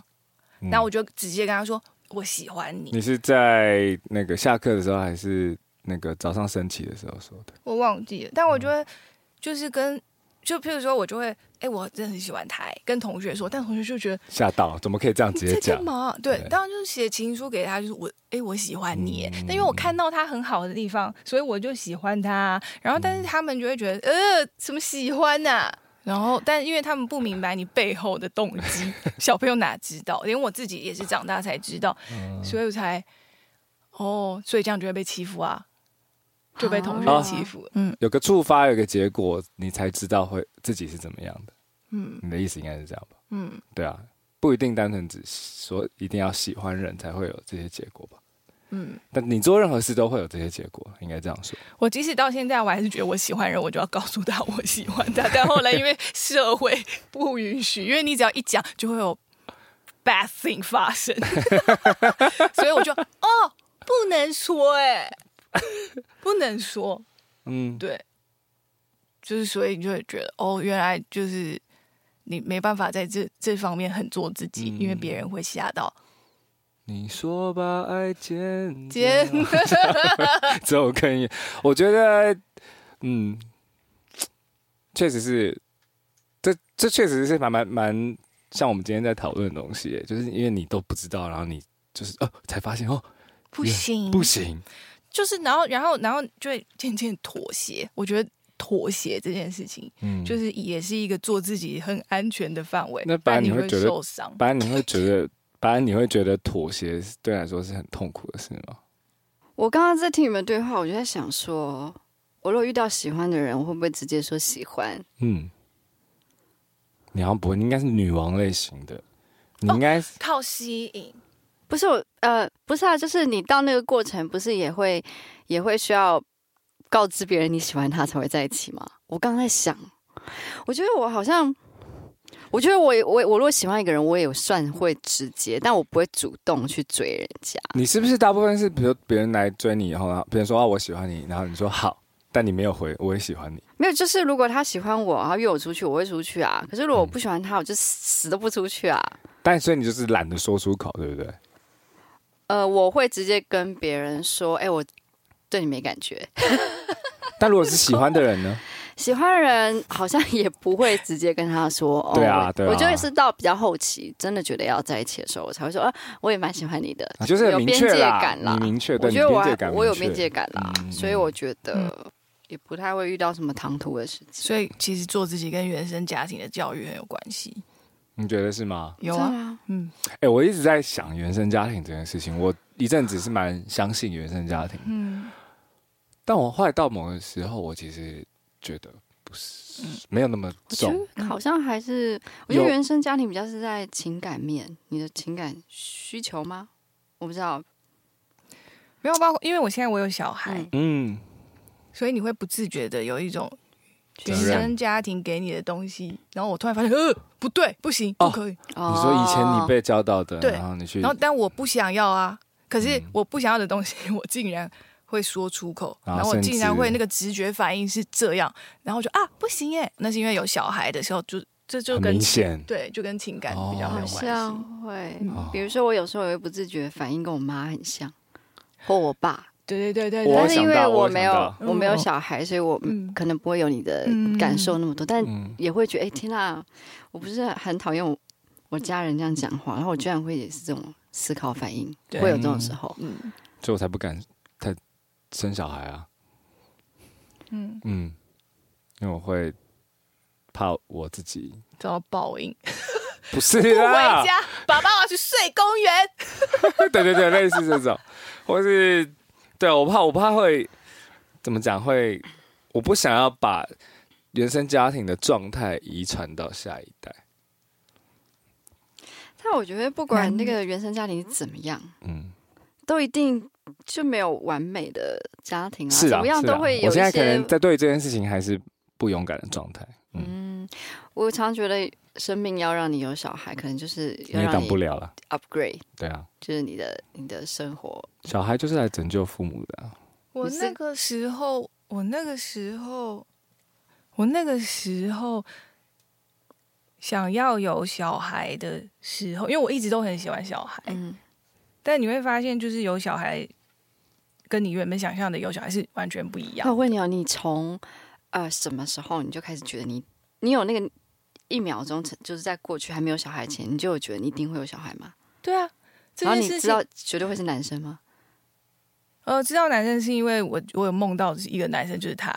那我就直接跟他说我喜欢你。你是在那个下课的时候，还是那个早上升旗的时候说的？我忘记了，但我觉得就是就譬如说我就会我真的很喜欢他，跟同学说，但同学就觉得吓到，怎么可以这样直接讲？干嘛？对，当然就是写情书给他，就是我我喜欢你。但因为我看到他很好的地方，所以我就喜欢他。然后但是他们就会觉得什么喜欢啊？然后但因为他们不明白你背后的动机，小朋友哪知道，连我自己也是长大才知道，所以我才哦，所以这样就会被欺负啊，就被同学欺负、嗯，有个触发有个结果你才知道会自己是怎么样的，嗯，你的意思应该是这样吧，嗯，对啊，不一定单纯只说一定要喜欢人才会有这些结果吧，嗯，但你做任何事都会有这些结果，应该这样说。我即使到现在我还是觉得我喜欢人，我就要告诉他我喜欢他，但后来因为社会不允许，因为你只要一讲就会有 bad thing 发生，所以我就哦不能说欸不能说，嗯，对，就是所以你就会觉得哦，原来就是你没办法在 这方面很做自己，因为别人会吓到。你说吧，爱渐渐，之后可以，我觉得，嗯，确实是，这确实是蛮像我们今天在讨论的东西，就是因为你都不知道，然后你就是才发现哦，不行不行。就是然后就会渐渐妥协。我觉得妥协这件事情，嗯，就是也是一个做自己很安全的范围。那本来你会觉得受伤，本来你会觉得妥协对来说是很痛苦的事吗？我刚刚在听你们对话，我就在想说，我如果遇到喜欢的人，我会不会直接说喜欢？嗯，你好像不会，你应该是女王类型的，你应该是靠吸引。不是我，不是啊，就是你到那个过程，不是也会需要告知别人你喜欢他才会在一起吗？我刚才想，我觉得我好像，我觉得我如果喜欢一个人，我也算会直接，但我不会主动去追人家。你是不是大部分是，比如别人来追你以后，然后别人说啊我喜欢你，然后你说好，但你没有回我也喜欢你。没有，就是如果他喜欢我，然后约我出去，我会出去啊。可是如果我不喜欢他，我就死都不出去啊。但所以你就是懒得说出口，对不对？我会直接跟别人说，哎，我对你没感觉。但如果是喜欢的人呢？喜欢的人好像也不会直接跟他说。哦、对啊，对啊。我觉得是到比较后期，真的觉得要在一起的时候，我才会说，我也蛮喜欢你的。啊、就是有边界感啦，你明确，对，我觉得我有边界感啦，所以我觉得也不太会遇到什么唐突的事情。所以其实做自己跟原生家庭的教育很有关系。你觉得是吗？有啊，嗯，我一直在想原生家庭这件事情，我一阵子是蛮相信原生家庭，嗯，但我后来到某个时候，我其实觉得不是，没有那么重，我觉得好像还是，我觉得原生家庭比较是在情感面，你的情感需求吗？我不知道，没有，包括因为我现在我有小孩，嗯，所以你会不自觉的有一种。原生家庭给你的东西，然后我突然发现，不对，不行，不可以。哦、你说以前你被教到的，然后你去，然后但我不想要啊，可是我不想要的东西，我竟然会说出口，然后我竟然会那个直觉反应是这样，然后就啊不行耶，那是因为有小孩的时候就。这就跟明显对，就跟情感比较有关系。好像会，比如说我有时候也会不自觉反应跟我妈很像，或我爸。对对对对，但是因为我没有小孩，所以我可能不会有你的感受那么多，但也会觉得天啊，我不是很讨厌我家人这样讲话，然后我居然会也是这种思考反应，会有这种时候，所以我才不敢太生小孩啊，因为我会怕我自己遭到报应。不是啦，不回家，爸爸我要去睡公园。对对对，类似这种，或是。对，我怕会怎么讲？我不想要把原生家庭的状态遗传到下一代。但我觉得，不管那个原生家庭怎么样，都一定就没有完美的家庭啊。是啊，怎么样都会有一些。我现在可能在对这件事情还是不勇敢的状态。我常觉得生命要让你有小孩，可能就是要让你 upgrade, 你也挡不了了 upgrade。对啊，就是你的生活，小孩就是来拯救父母的、啊。我那个时候想要有小孩的时候，因为我一直都很喜欢小孩，但你会发现，就是有小孩跟你原本想象的有小孩是完全不一样。那我问你哦，你从什么时候你就开始觉得你有那个？一秒钟就是在过去还没有小孩前，你就有觉得你一定会有小孩吗？对啊，然后你知道绝对会是男生吗？知道男生是因为我有梦到一个男生就是他，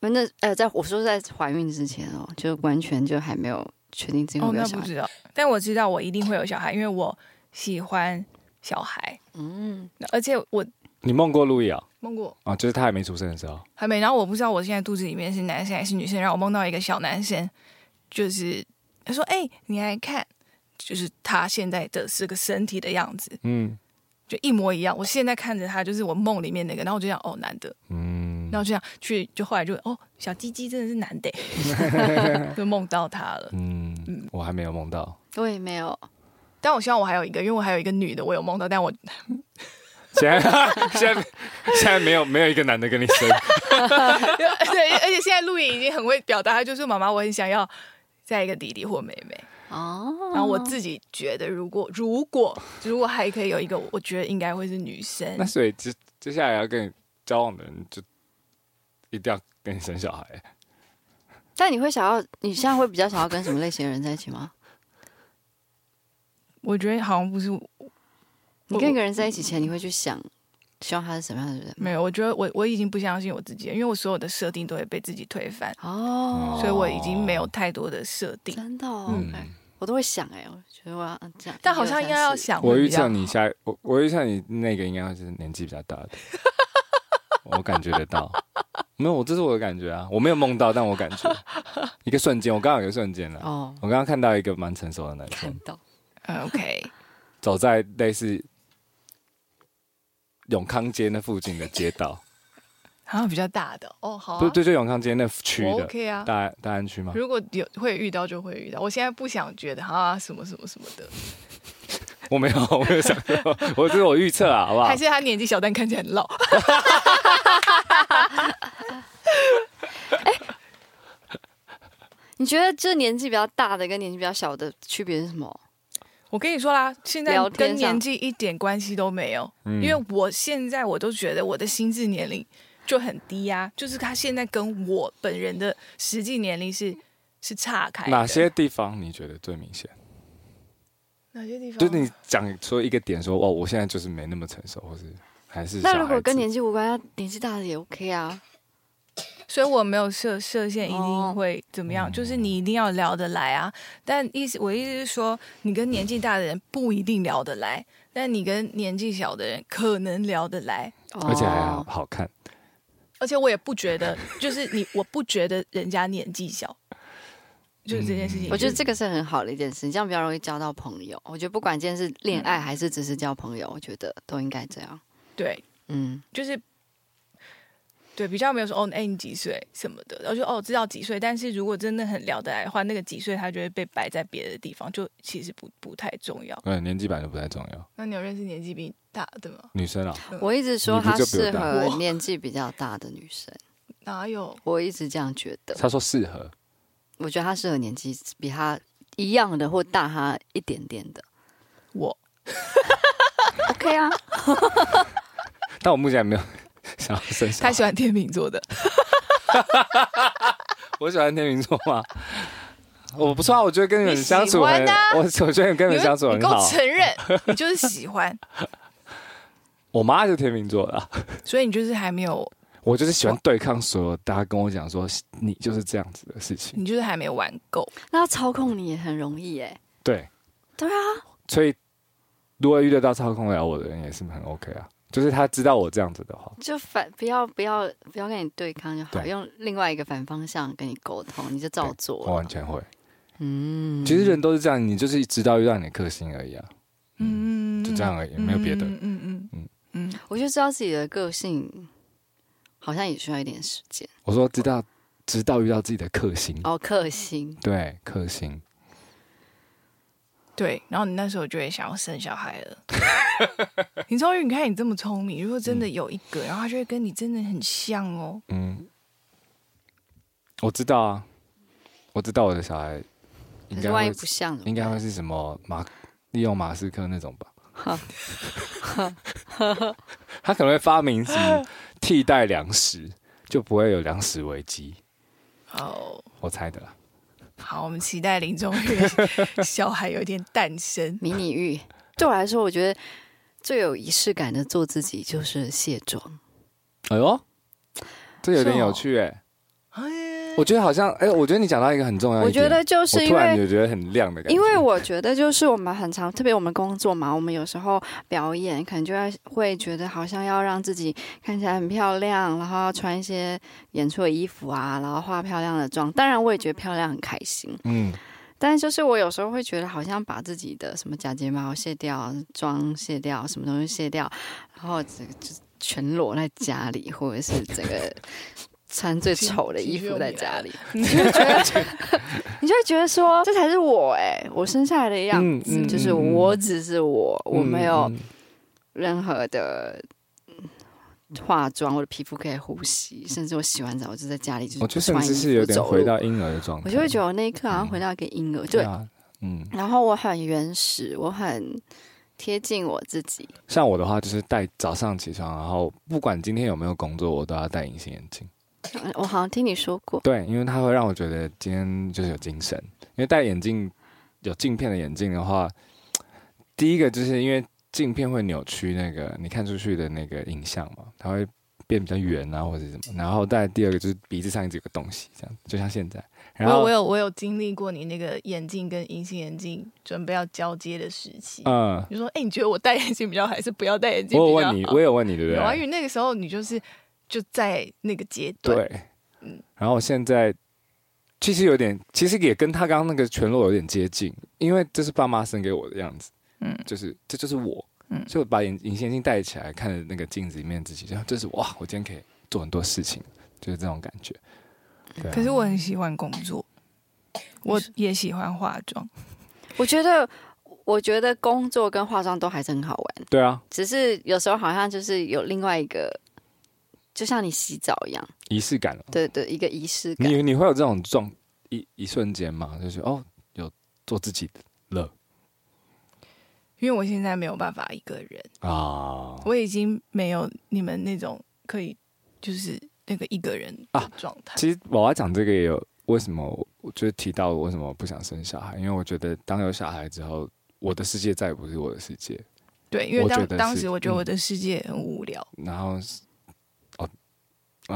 那在我说在怀孕之前哦，就完全就还没有确定自己会不会有小孩。哦，那不知道，但我知道我一定会有小孩，因为我喜欢小孩。嗯，而且我你梦过路易啊？梦过啊，就是他还没出生的时候，还没。然后我不知道我现在肚子里面是男生还是女生，然后我梦到一个小男生，就是他说：“哎，你来看，就是他现在的是个身体的样子。”嗯。就一模一样，我现在看着他就是我梦里面那个，然后我就想哦男的，嗯，然后就想去，就后来就哦小鸡鸡真的是男的，就梦到他了，嗯，我还没有梦到，我也没有，但我希望我还有一个，因为我还有一个女的，我有梦到，但我现在没有一个男的跟你生，对，而且现在路易已经很会表达，他就说妈妈，我很想要再一个弟弟或妹妹。哦，然后我自己觉得如果还可以有一个，我觉得应该会是女生。那所以接下来要跟你交往的人就一定要跟你生小孩。但你会想要，你现在会比较想要跟什么类型的人在一起吗？我觉得好像不是。你跟一个人在一起前，你会去想，希望他是什么样的人？没有，我觉得我已经不相信我自己了，因为我所有的设定都会被自己推翻。哦，所以我已经没有太多的设定。真的哦，嗯，我都会想哎，我觉得我要这样，但好像应该要想。我预测你下，我预测你那个应该是年纪比较大的，我感觉得到。没有，这是我的感觉啊，我没有梦到，但我感觉一个瞬间，我刚好有一个瞬间了。哦，我刚刚看到一个蛮成熟的男生，看到 ，OK， 走在类似永康街那附近的街道，好像比较大的哦，好、啊，对对，就永康街那区的， OK 啊，大安区吗？如果有会遇到就会遇到，我现在不想觉得啊什么什么什么的，我没有想过，我这是我预测啊，好不好？还是他年纪小，但看起来很老。哎，你觉得这年纪比较大的跟年纪比较小的区别是什么？我跟你说啦，现在跟年纪一点关系都没有，因为我现在我都觉得我的心智年龄就很低啊，就是他现在跟我本人的实际年龄是岔开的。哪些地方你觉得最明显？哪些地方？就是你讲说一个点说，哦，我现在就是没那么成熟，或是还是小孩子。那如果跟年纪无关，年纪大的也 OK 啊。所以我没有设限一定会怎么样，就是你一定要聊得来啊。但我意思是说，你跟年纪大的人不一定聊得来，但你跟年纪小的人可能聊得来，而且还好看。而且我也不觉得，就是我不觉得人家年纪小，就是这件事情，我觉得这个是很好的一件事，你这样比较容易交到朋友。我觉得不管今天是恋爱还是只是交朋友，我觉得都应该这样。对，嗯，就是。对，比较没有说哦，哎，你几岁什么的，然后就哦知道几岁，但是如果真的很聊得来的话，那个几岁他就会被摆在别的地方，就其实不太重要。嗯，年纪本来就不太重要。那你有认识年纪比你大的吗？女生啊，我一直说她适合年纪比较大的女生。哪有？我一直这样觉得。她说适合，我觉得她适合年纪比她一样的或大她一点点的。我OK 啊，但我目前还没有。想要生小孩，他喜欢天秤座的。我喜欢天秤座吗？我不错，我觉得跟你们相处很，我觉得跟你们相处很好。你给我承认，你就是喜欢。我妈是天秤座的，所以你就是还没有。我就是喜欢对抗所有大家跟我讲说你就是这样子的事情，你就是还没玩够。那他操控你也很容易哎。对。对啊。所以，如果遇得到操控了我的人，也是很 OK 啊。就是他知道我这样子的话，就不要跟你对抗就好，用另外一个反方向跟你沟通，你就照做了。我完全会，嗯，其实人都是这样，你就是知道遇到你的克星而已啊，嗯，就这样而已，没有别的，嗯，我觉得知道自己的个性，好像也需要一点时间。我说直到遇到自己的克星，哦，克星，对，克星。对，然后你那时候就会想要生小孩了。你终于你看你这么聪明，如果真的有一个，然后他就会跟你真的很像哦。嗯，我知道啊，我知道我的小孩应该万一不像，应该会是什么利用马斯克那种吧。他可能会发明什么替代粮食，就不会有粮食危机。哦，我猜的啦。好，我们期待林中玉小孩有点诞生。迷你玉对我来说，我觉得最有仪式感的做自己就是卸妆。哎呦，这有点有趣哎、欸！我觉得好像哎，我觉得你讲到一个很重要的一点，我觉得就是因为我突然就觉得很亮的感觉，因为我觉得就是我们很常，特别我们工作嘛，我们有时候表演可能就会觉得好像要让自己看起来很漂亮，然后要穿一些演出的衣服啊，然后化漂亮的妆，当然我也觉得漂亮很开心，嗯，但是就是我有时候会觉得好像把自己的什么假睫毛卸掉，妆卸掉，什么东西卸掉，然后就全裸在家里，或者是整个穿最丑的衣服在家里，你就会觉得说这才是我，欸，我生下来的样子，就是我只是我，我没有任何的化妆，我的皮肤可以呼吸，甚至我洗完澡我就在家里就穿衣服走路，我觉得甚至是有点回到婴儿的状态，我就会觉得我那一刻好像回到一个婴儿，对，啊，然后我很原始，我很贴近我自己。像我的话就是戴，早上起床然后不管今天有没有工作我都要戴隐形眼镜，我好像听你说过，对，因为它会让我觉得今天就是有精神，因为戴眼镜有镜片的眼镜的话，第一个就是因为镜片会扭曲那个你看出去的那个影像嘛，它会变比较圆啊或者什么，然后再第二个就是鼻子上一直有个东西，这样就像现在，然后我有经历过你那个眼镜跟隐形眼镜准备要交接的时期，你说哎，你觉得我戴眼镜比较好还是不要戴眼镜比较好？我有问你对不对？因为那个时候你就在那个阶段，对，然后现在其实有点，其实也跟他刚刚那个全裸有点接近，因为这是爸妈生给我的样子，就是这就是我，所以我把隐形眼镜戴起来，看着那个镜子里面自己，这是哇，我今天可以做很多事情，就是这种感觉，啊，可是我很喜欢工作，我也喜欢化妆，我觉得工作跟化妆都还是很好玩，对啊，只是有时候好像就是有另外一个，就像你洗澡一样，仪式感，对对，一个仪式感，你会有这种一瞬间吗？就是哦，有做自己了。因为我现在没有办法一个人啊，我已经没有你们那种可以就是那个一个人的状态，啊。其实我要讲这个也有为什么，我就提到我为什么不想生小孩，因为我觉得当有小孩之后，我的世界再也不是我的世界。对，因为当时我觉得我的世界很无聊，然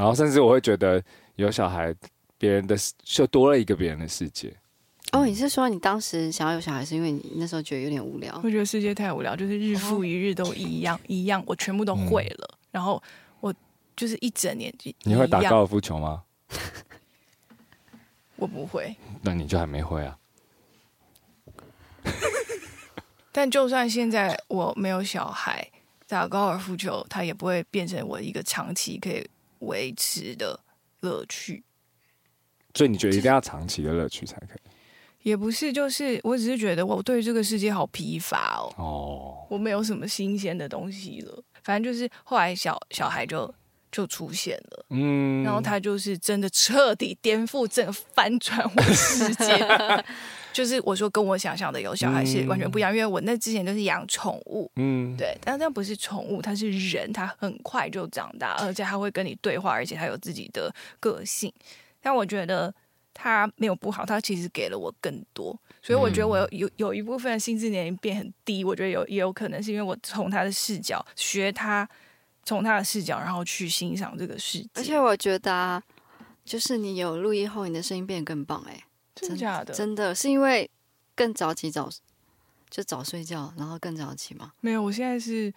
后甚至我会觉得有小孩，别人的就多了一个别人的世界。哦，你是说你当时想要有小孩是因为你那时候觉得有点无聊？我觉得世界太无聊，就是日复一日都一样一样，我全部都会了，然后我就是一整年就一样。你会打高尔夫球吗？我不会。那你就还没会啊。但就算现在我没有小孩，打高尔夫球它也不会变成我一个长期可以维持的乐趣。所以你觉得一定要长期的乐趣才可以？也不是，就是我只是觉得我对这个世界好疲乏哦，我没有什么新鲜的东西了。反正就是后来小孩就出现了，然后他就是真的彻底颠覆整个翻转我的世界。就是我说跟我想象的有小孩是完全不一样，因为我那之前就是养宠物，对，但那不是宠物，它是人，它很快就长大，而且它会跟你对话，而且它有自己的个性。但我觉得它没有不好，它其实给了我更多，所以我觉得我有一部分心智年龄变很低，我觉得也有可能是因为我从它的视角学它，从它的视角然后去欣赏这个世界。而且我觉得啊，就是你有录音后，你的声音变得更棒，真的假的？真的是因为更早起早睡觉，然后更早起吗？没有，我现在是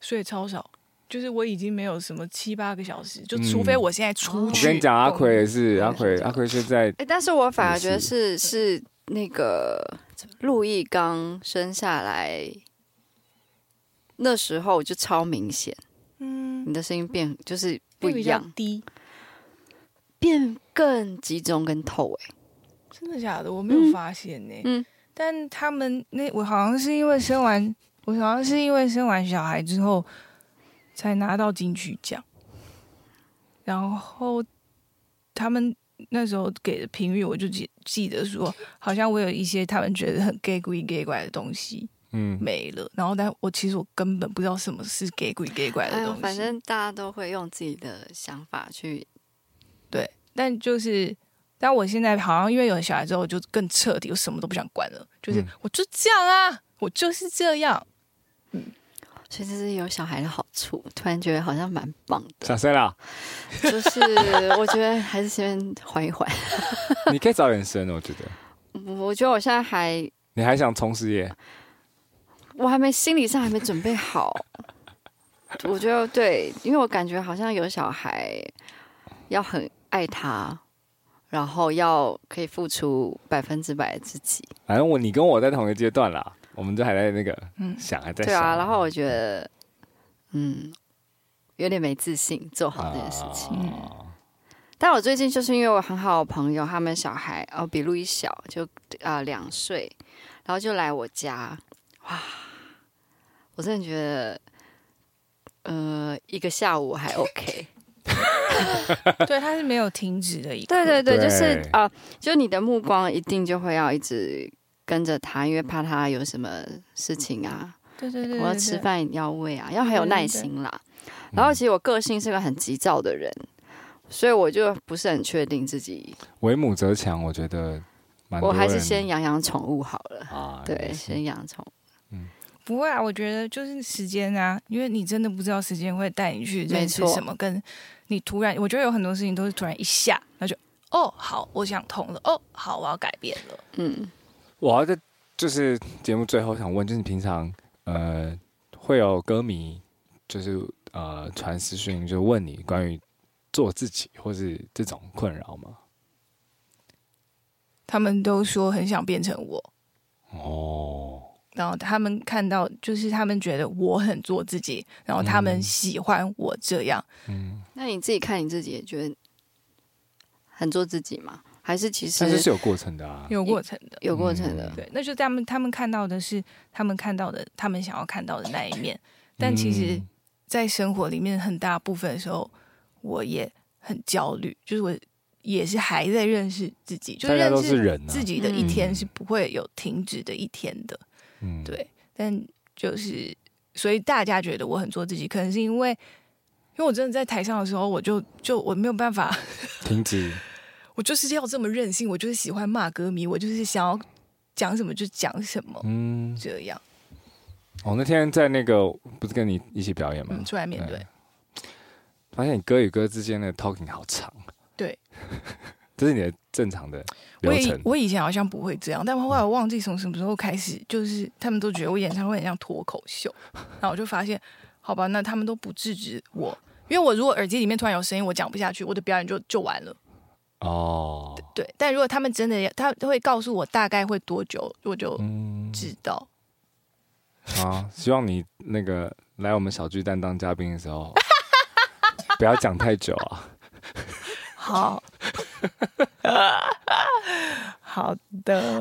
睡超少。就是我已经没有什么7-8个小时，就除非我现在出去。我跟你讲，阿奎也是，阿奎现在，但是我反而觉得是那个陆毅刚生下来那时候就超明显，你的声音变就是不一样，比较低，变更集中跟透，真的假的？我没有发现呢，但他们那我好像是因为生完小孩之后。才拿到金曲奖，然后他们那时候给的评语，我就记得说，好像我有一些他们觉得很 gay 怪的东西，没了。然后，但我其实我根本不知道什么是 gay 怪的东西。反正大家都会用自己的想法去对，但就是，但我现在好像因为有小孩之后，我就更彻底，我什么都不想管了，就是我就这样啊，我就是这样，所以这是有小孩的好处，突然觉得好像蛮棒的。小生啦，就是我觉得还是先缓一缓。你可以早点生，我觉得。我觉得我现在还，你还想冲事业？我还没，心理上还没准备好。我觉得对，因为我感觉好像有小孩要很爱他，然后要可以付出100%的自己。反正你跟我在同一个阶段啦。我们就还在那个想，还在想。对啊，然后我觉得，有点没自信做好这件事情。但我最近就是因为我很好的朋友，他们小孩比路易小，就2岁，然后就来我家，哇！我真的觉得，一个下午还 OK。对，他是没有停止的一刻。对，就是就你的目光一定就会要一直跟着他，因为怕他有什么事情啊。对，我要吃饭要喂啊，要很有耐心啦。对。然后其实我个性是个很急躁的人，所以我就不是很确定自己。为母则强，我觉得蛮多人。我还是先养宠物好了。对，先养宠物。不会啊，我觉得就是时间啊，因为你真的不知道时间会带你去认识什么，跟你突然，我觉得有很多事情都是突然一下，那就好，我想通了，好，我要改变了，我要在就是节目最后想问，就是你平常会有歌迷就是传私讯就问你关于做自己或是这种困扰吗？他们都说很想变成我然后他们看到就是他们觉得我很做自己，然后他们喜欢我这样。那你自己看你自己也觉得很做自己吗？还是其实，但是有过程的啊，有过程的。对，那就他们看到的是他们想要看到的那一面，但其实，在生活里面很大部分的时候，我也很焦虑，就是我也是还在认识自己，就认识自己的一天是不会有停止的一天的。对，但就是所以大家觉得我很做自己，可能是因为我真的在台上的时候，我没有办法停止。我就是要这么任性，我就是喜欢骂歌迷，我就是想要讲什么就讲什么，这样。那天在那个不是跟你一起表演吗？出来面对，发现你歌与歌之间的 talking 好长。对，这是你的正常的流程。我以前好像不会这样，但后来我忘记从什么时候开始，就是他们都觉得我演唱会很像脱口秀，然后我就发现，好吧，那他们都不制止我，因为我如果耳机里面突然有声音，我讲不下去，我的表演就完了。对，但如果他们真的，他会告诉我大概会多久，我就知道。希望你那个来我们小巨蛋当嘉宾的时候，不要讲太久啊。好，好的。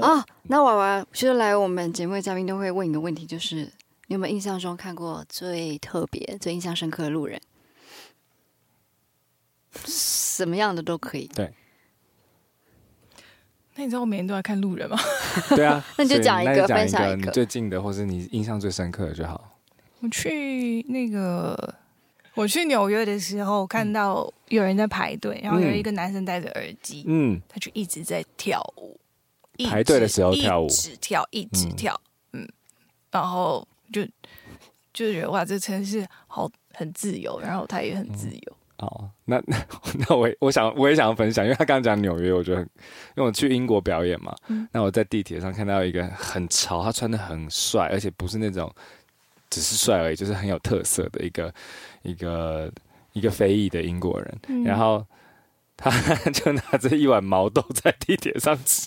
那娃娃就是来我们节目的嘉宾都会问一个问题，就是你有没有印象中看过最特别、最印象深刻的路人？什么样的都可以。对。那你知道我每天都在看路人吗？对啊，那你就讲一个，分享一个最近的，或是你印象最深刻的就好。我去纽约的时候，看到有人在排队，然后有一个男生戴着耳机，他就一直在跳舞。排队的时候跳舞，一直跳，然后就觉得哇，这城市很自由，然后他也很自由。那我也想分享，因为他刚刚讲纽约，我觉得因为我去英国表演嘛，那我在地铁上看到一个很潮，他穿得很帅，而且不是那种只是帅而已，就是很有特色的一个非裔的英国人，然后他就拿着一碗毛豆在地铁上吃，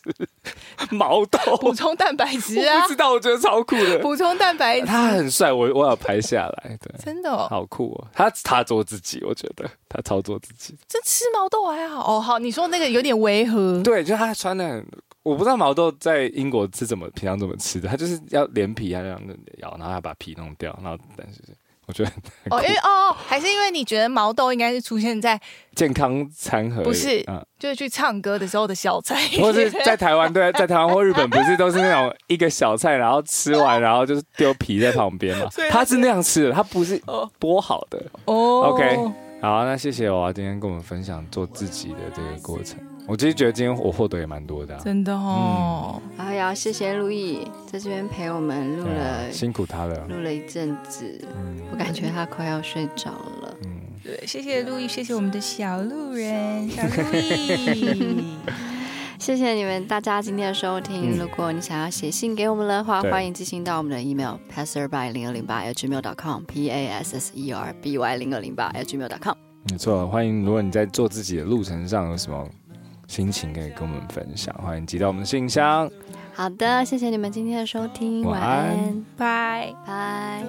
毛豆补充蛋白质啊，我不知道，我觉得超酷的，补充蛋白质。他很帅，我有拍下来，对，真的好酷他做自己，我觉得他超做自己。这吃毛豆还好好，你说那个有点违和，对，就他穿的很，我不知道毛豆在英国是平常怎么吃的，他就是要连皮，他这样咬，然后他把皮弄掉，然后但是。我觉得因为还是因为你觉得毛豆应该是出现在健康餐盒，不是，就是去唱歌的时候的小菜，或是在台湾，对，在台湾或日本不是都是那种一个小菜，然后吃完然后就是丢皮在旁边嘛，他是那样吃的，他不是剥好的。OK， 好，那谢谢娃娃今天跟我们分享做自己的这个过程。我其实觉得今天我获得也蛮多的、啊、真的哦、嗯、然后要谢谢路易在这边陪我们录了、辛苦他了，录了一阵子、我感觉他快要睡着了、对，谢谢路易，谢谢我们的小路人小路易谢谢你们大家今天的收听、如果你想要写信给我们的话，欢迎寄信到我们的 email passerby0208@gmail.com passerby0208@gmail.com 没错，欢迎如果你在做自己的路程上有什么心情可以跟我们分享，欢迎寄到我们的信箱。好的，谢谢你们今天的收听，晚安，拜拜。